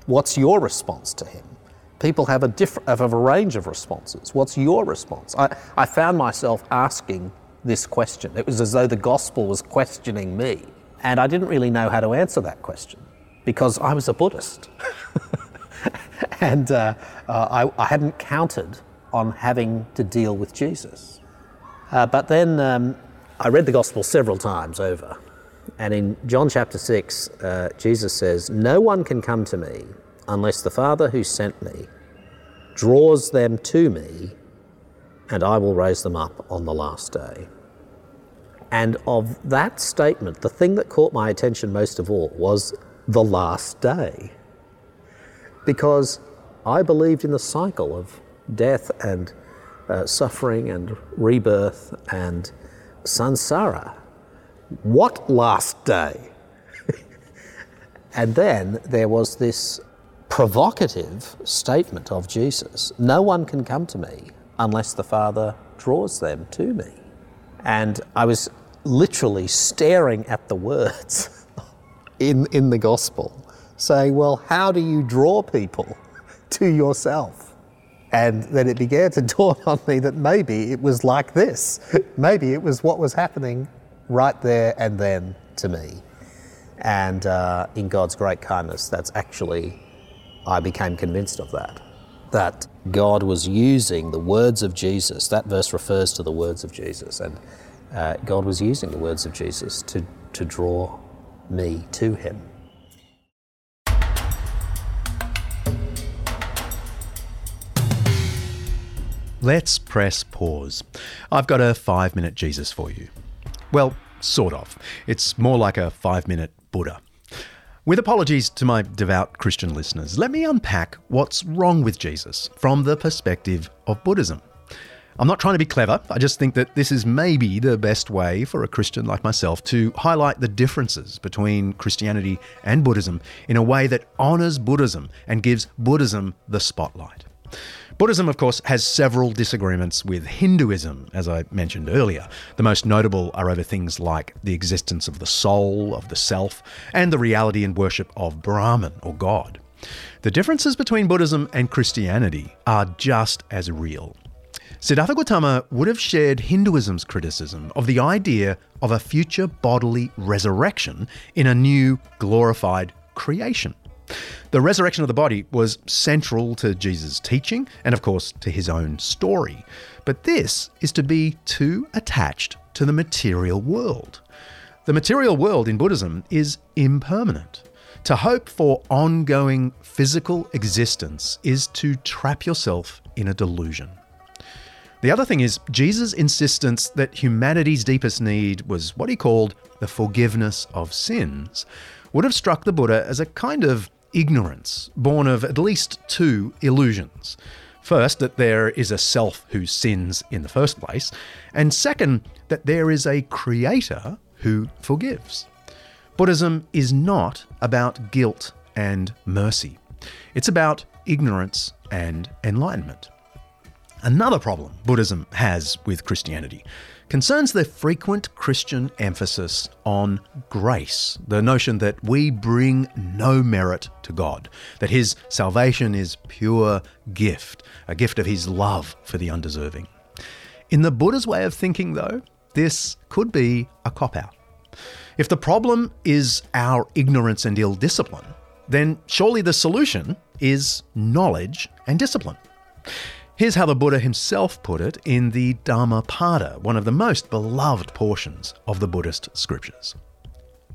What's your response to him? People have a range of responses. What's your response? I found myself asking this question. It was as though the gospel was questioning me. And I didn't really know how to answer that question because I was a Buddhist. And I hadn't counted on having to deal with Jesus. But then I read the gospel several times over. And in John chapter 6, Jesus says, "No one can come to me unless the Father who sent me draws them to me, and I will raise them up on the last day." And of that statement, the thing that caught my attention most of all was the last day. Because I believed in the cycle of death and suffering and rebirth and samsara. What last day? And then there was this provocative statement of Jesus, "No one can come to me unless the Father draws them to me." And I was literally staring at the words in the gospel, saying, well, how do you draw people to yourself? And then it began to dawn on me that maybe it was like this. Maybe it was what was happening right there and then to me. And in God's great kindness, that's actually, I became convinced of that God was using the words of Jesus. That verse refers to the words of Jesus, and God was using the words of Jesus to draw me to him. Let's press pause. I've got a 5-minute Jesus for you. Well, sort of. It's more like a 5-minute Buddha. With apologies to my devout Christian listeners, let me unpack what's wrong with Jesus from the perspective of Buddhism. I'm not trying to be clever, I just think that this is maybe the best way for a Christian like myself to highlight the differences between Christianity and Buddhism in a way that honours Buddhism and gives Buddhism the spotlight. Buddhism, of course, has several disagreements with Hinduism, as I mentioned earlier. The most notable are over things like the existence of the soul, of the self, and the reality and worship of Brahman, or God. The differences between Buddhism and Christianity are just as real. Siddhartha Gautama would have shared Hinduism's criticism of the idea of a future bodily resurrection in a new, glorified creation. The resurrection of the body was central to Jesus' teaching and, of course, to his own story. But this is to be too attached to the material world. The material world in Buddhism is impermanent. To hope for ongoing physical existence is to trap yourself in a delusion. The other thing is Jesus' insistence that humanity's deepest need was what he called the forgiveness of sins would have struck the Buddha as a kind of ignorance, born of at least two illusions. First, that there is a self who sins in the first place, and second, that there is a creator who forgives. Buddhism is not about guilt and mercy. It's about ignorance and enlightenment. Another problem Buddhism has with Christianity concerns the frequent Christian emphasis on grace, the notion that we bring no merit to God, that his salvation is pure gift, a gift of his love for the undeserving. In the Buddha's way of thinking, though, this could be a cop-out. If the problem is our ignorance and ill discipline, then surely the solution is knowledge and discipline. Here's how the Buddha himself put it in the Dhammapada, one of the most beloved portions of the Buddhist scriptures.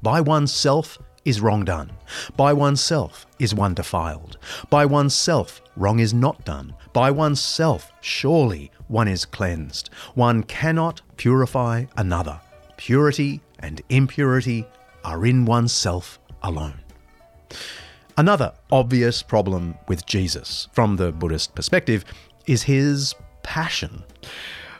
"By oneself is wrong done. By oneself is one defiled. By oneself wrong is not done. By oneself surely one is cleansed. One cannot purify another. Purity and impurity are in oneself alone." Another obvious problem with Jesus, from the Buddhist perspective, is his passion.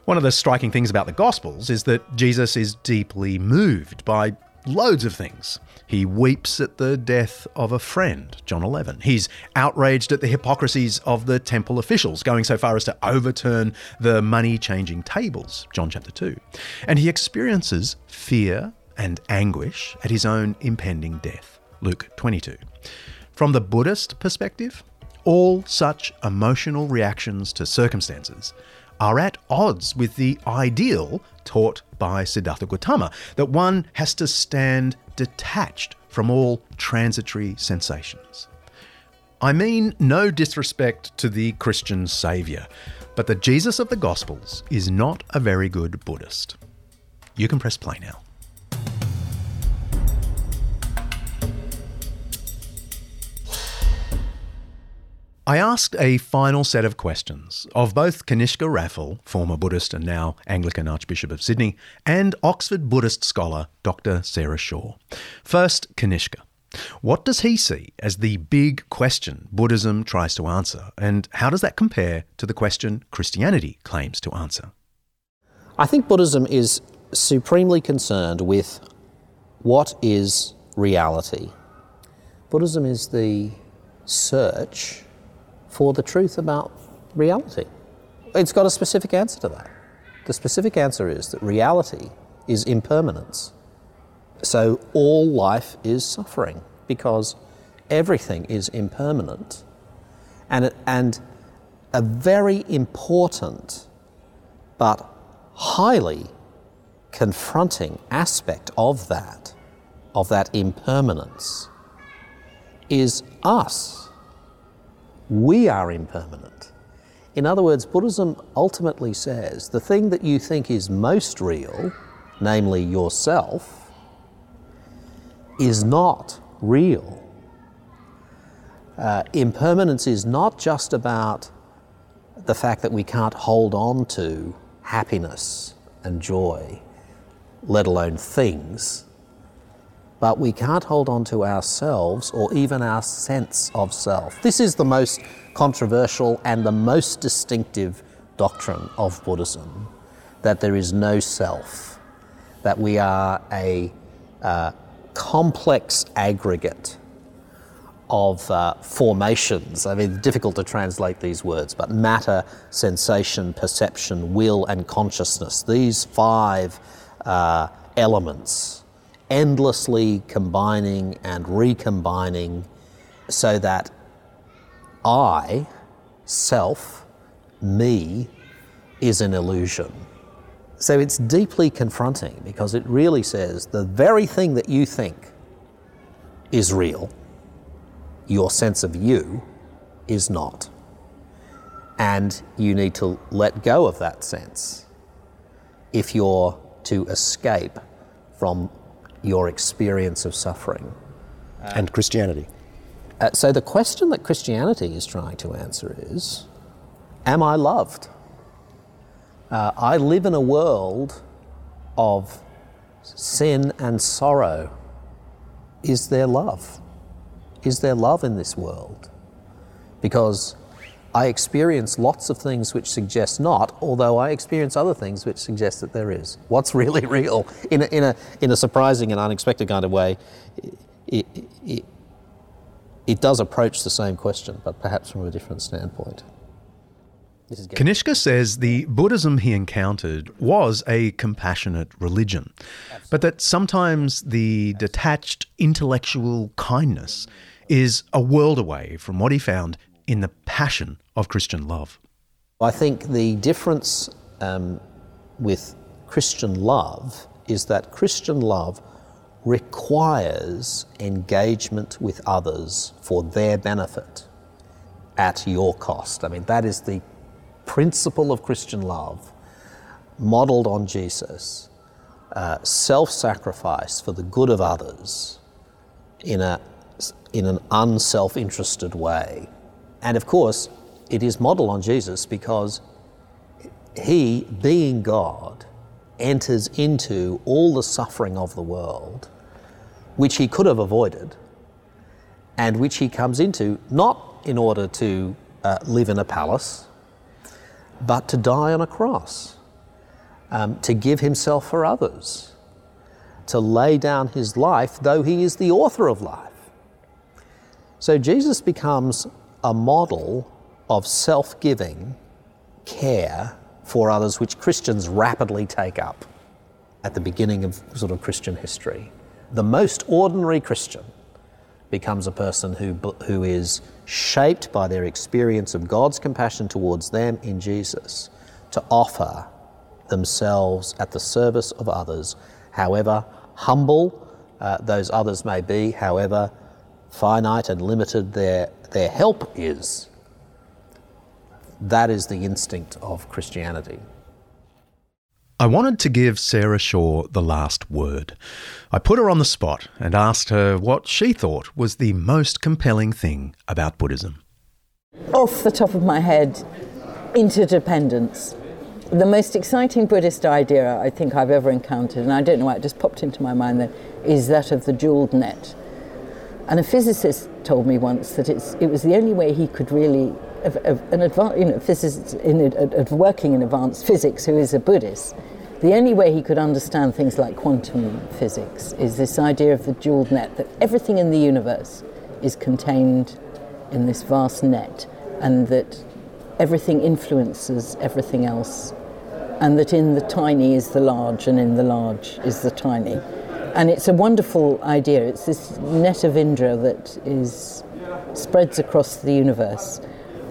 One of the striking things about the Gospels is that Jesus is deeply moved by loads of things. He weeps at the death of a friend, John 11. He's outraged at the hypocrisies of the temple officials, going so far as to overturn the money-changing tables, John chapter 2. And he experiences fear and anguish at his own impending death, Luke 22. From the Buddhist perspective, all such emotional reactions to circumstances are at odds with the ideal taught by Siddhartha Gautama, that one has to stand detached from all transitory sensations. I mean no disrespect to the Christian saviour, but the Jesus of the Gospels is not a very good Buddhist. You can press play now. I asked a final set of questions of both Kanishka Raffel, former Buddhist and now Anglican Archbishop of Sydney, and Oxford Buddhist scholar Dr. Sarah Shaw. First, Kanishka. What does he see as the big question Buddhism tries to answer, and how does that compare to the question Christianity claims to answer? I think Buddhism is supremely concerned with what is reality. Buddhism is the search for the truth about reality. It's got a specific answer to that. The specific answer is that reality is impermanence. So all life is suffering because everything is impermanent. And a very important but highly confronting aspect of that impermanence, is us. We are impermanent. In other words, Buddhism ultimately says the thing that you think is most real, namely yourself, is not real. Impermanence is not just about the fact that we can't hold on to happiness and joy, let alone things, but we can't hold on to ourselves or even our sense of self. This is the most controversial and the most distinctive doctrine of Buddhism, that there is no self, that we are a complex aggregate of formations. I mean, difficult to translate these words, but matter, sensation, perception, will, and consciousness, these five elements endlessly combining and recombining so that I, self, me, is an illusion. So it's deeply confronting because it really says the very thing that you think is real, your sense of you, is not. And you need to let go of that sense if you're to escape from your experience of suffering. And Christianity. So the question that Christianity is trying to answer is, am I loved? I live in a world of sin and sorrow. Is there love? Is there love in this world? Because I experience lots of things which suggest not, although I experience other things which suggest that there is. What's really real? In a surprising and unexpected kind of way, it does approach the same question, but perhaps from a different standpoint. Kanishka says the Buddhism he encountered was a compassionate religion, but that sometimes the detached intellectual kindness is a world away from what he found in the passion of Christian love. I think the difference with Christian love is that Christian love requires engagement with others for their benefit at your cost. I mean, that is the principle of Christian love, modelled on Jesus, self-sacrifice for the good of others in an unself-interested way. And of course, it is modelled on Jesus because he, being God, enters into all the suffering of the world, which he could have avoided, and which he comes into not in order to live in a palace, but to die on a cross, to give himself for others, to lay down his life, though he is the author of life. So Jesus becomes a model of self-giving care for others, which Christians rapidly take up at the beginning of sort of Christian history. The most ordinary Christian becomes a person who is shaped by their experience of God's compassion towards them in Jesus to offer themselves at the service of others, however humble those others may be, however finite and limited their help is. That is the instinct of Christianity. I wanted to give Sarah Shaw the last word. I put her on the spot and asked her what she thought was the most compelling thing about Buddhism. Off the top of my head, interdependence. The most exciting Buddhist idea I think I've ever encountered, and I don't know why it just popped into my mind then, is that of the jeweled net. And a physicist told me once that it was the only way he could really, working in advanced physics, who is a Buddhist, the only way he could understand things like quantum physics is this idea of the jeweled net, that everything in the universe is contained in this vast net, and that everything influences everything else, and that in the tiny is the large, and in the large is the tiny. And it's a wonderful idea. It's this net of Indra that spreads across the universe,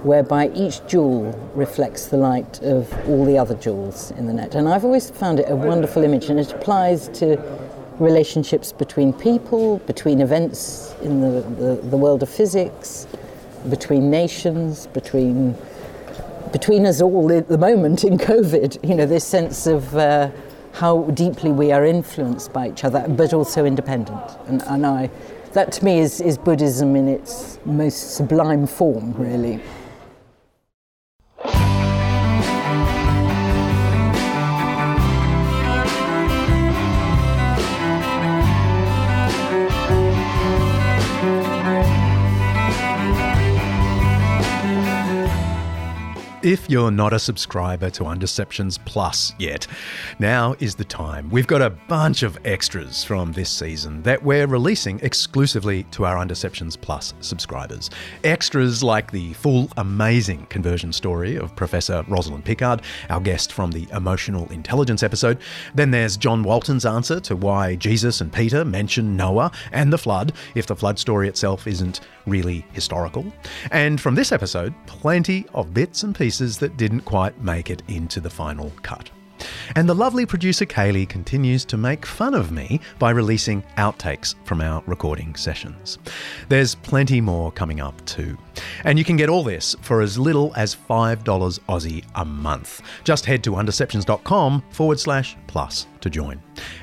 whereby each jewel reflects the light of all the other jewels in the net. And I've always found it a wonderful image, and it applies to relationships between people, between events in the world of physics, between nations, between us all at the moment in COVID, this sense of how deeply we are influenced by each other, but also independent. And that to me is Buddhism in its most sublime form, really. If you're not a subscriber to Undeceptions Plus yet, now is the time. We've got a bunch of extras from this season that we're releasing exclusively to our Undeceptions Plus subscribers. Extras like the full amazing conversion story of Professor Rosalind Pickard, our guest from the Emotional Intelligence episode. Then there's John Walton's answer to why Jesus and Peter mention Noah and the flood, if the flood story itself isn't really historical. And from this episode, plenty of bits and pieces that didn't quite make it into the final cut. And the lovely producer Kaley continues to make fun of me by releasing outtakes from our recording sessions. There's plenty more coming up too. And you can get all this for as little as $5 Aussie a month. Just head to undeceptions.com/plus to join.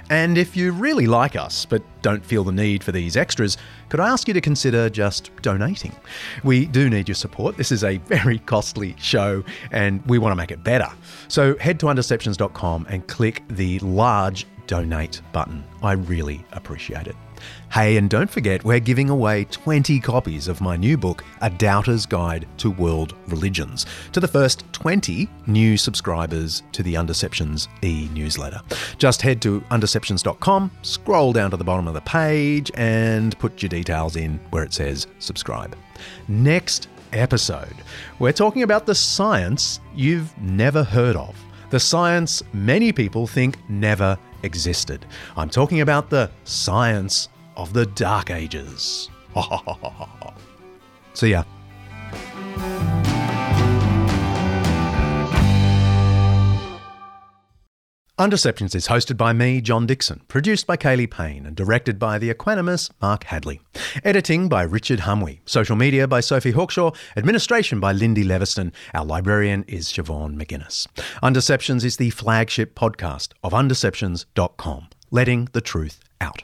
And if you really like us but don't feel the need for these extras, could I ask you to consider just donating? We do need your support. This is a very costly show and we want to make it better. So head to undeceptions.com and click the large donate button. I really appreciate it. Hey, and don't forget, we're giving away 20 copies of my new book, A Doubter's Guide to World Religions, to the first 20 new subscribers to the Undeceptions e-newsletter. Just head to undeceptions.com, scroll down to the bottom of the page, and put your details in where it says subscribe. Next episode, we're talking about the science you've never heard of, the science many people think never existed. I'm talking about the science of the Dark Ages. See ya. Undeceptions is hosted by me, John Dickson, produced by Kaley Payne and directed by the equanimous Mark Hadley. Editing by Richard Hamwi, social media by Sophie Hawkshaw, administration by Lindy Leviston. Our librarian is Siobhan McGuinness. Undeceptions is the flagship podcast of undeceptions.com, letting the truth out.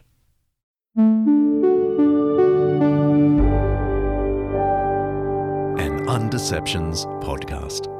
An Undeceptions podcast.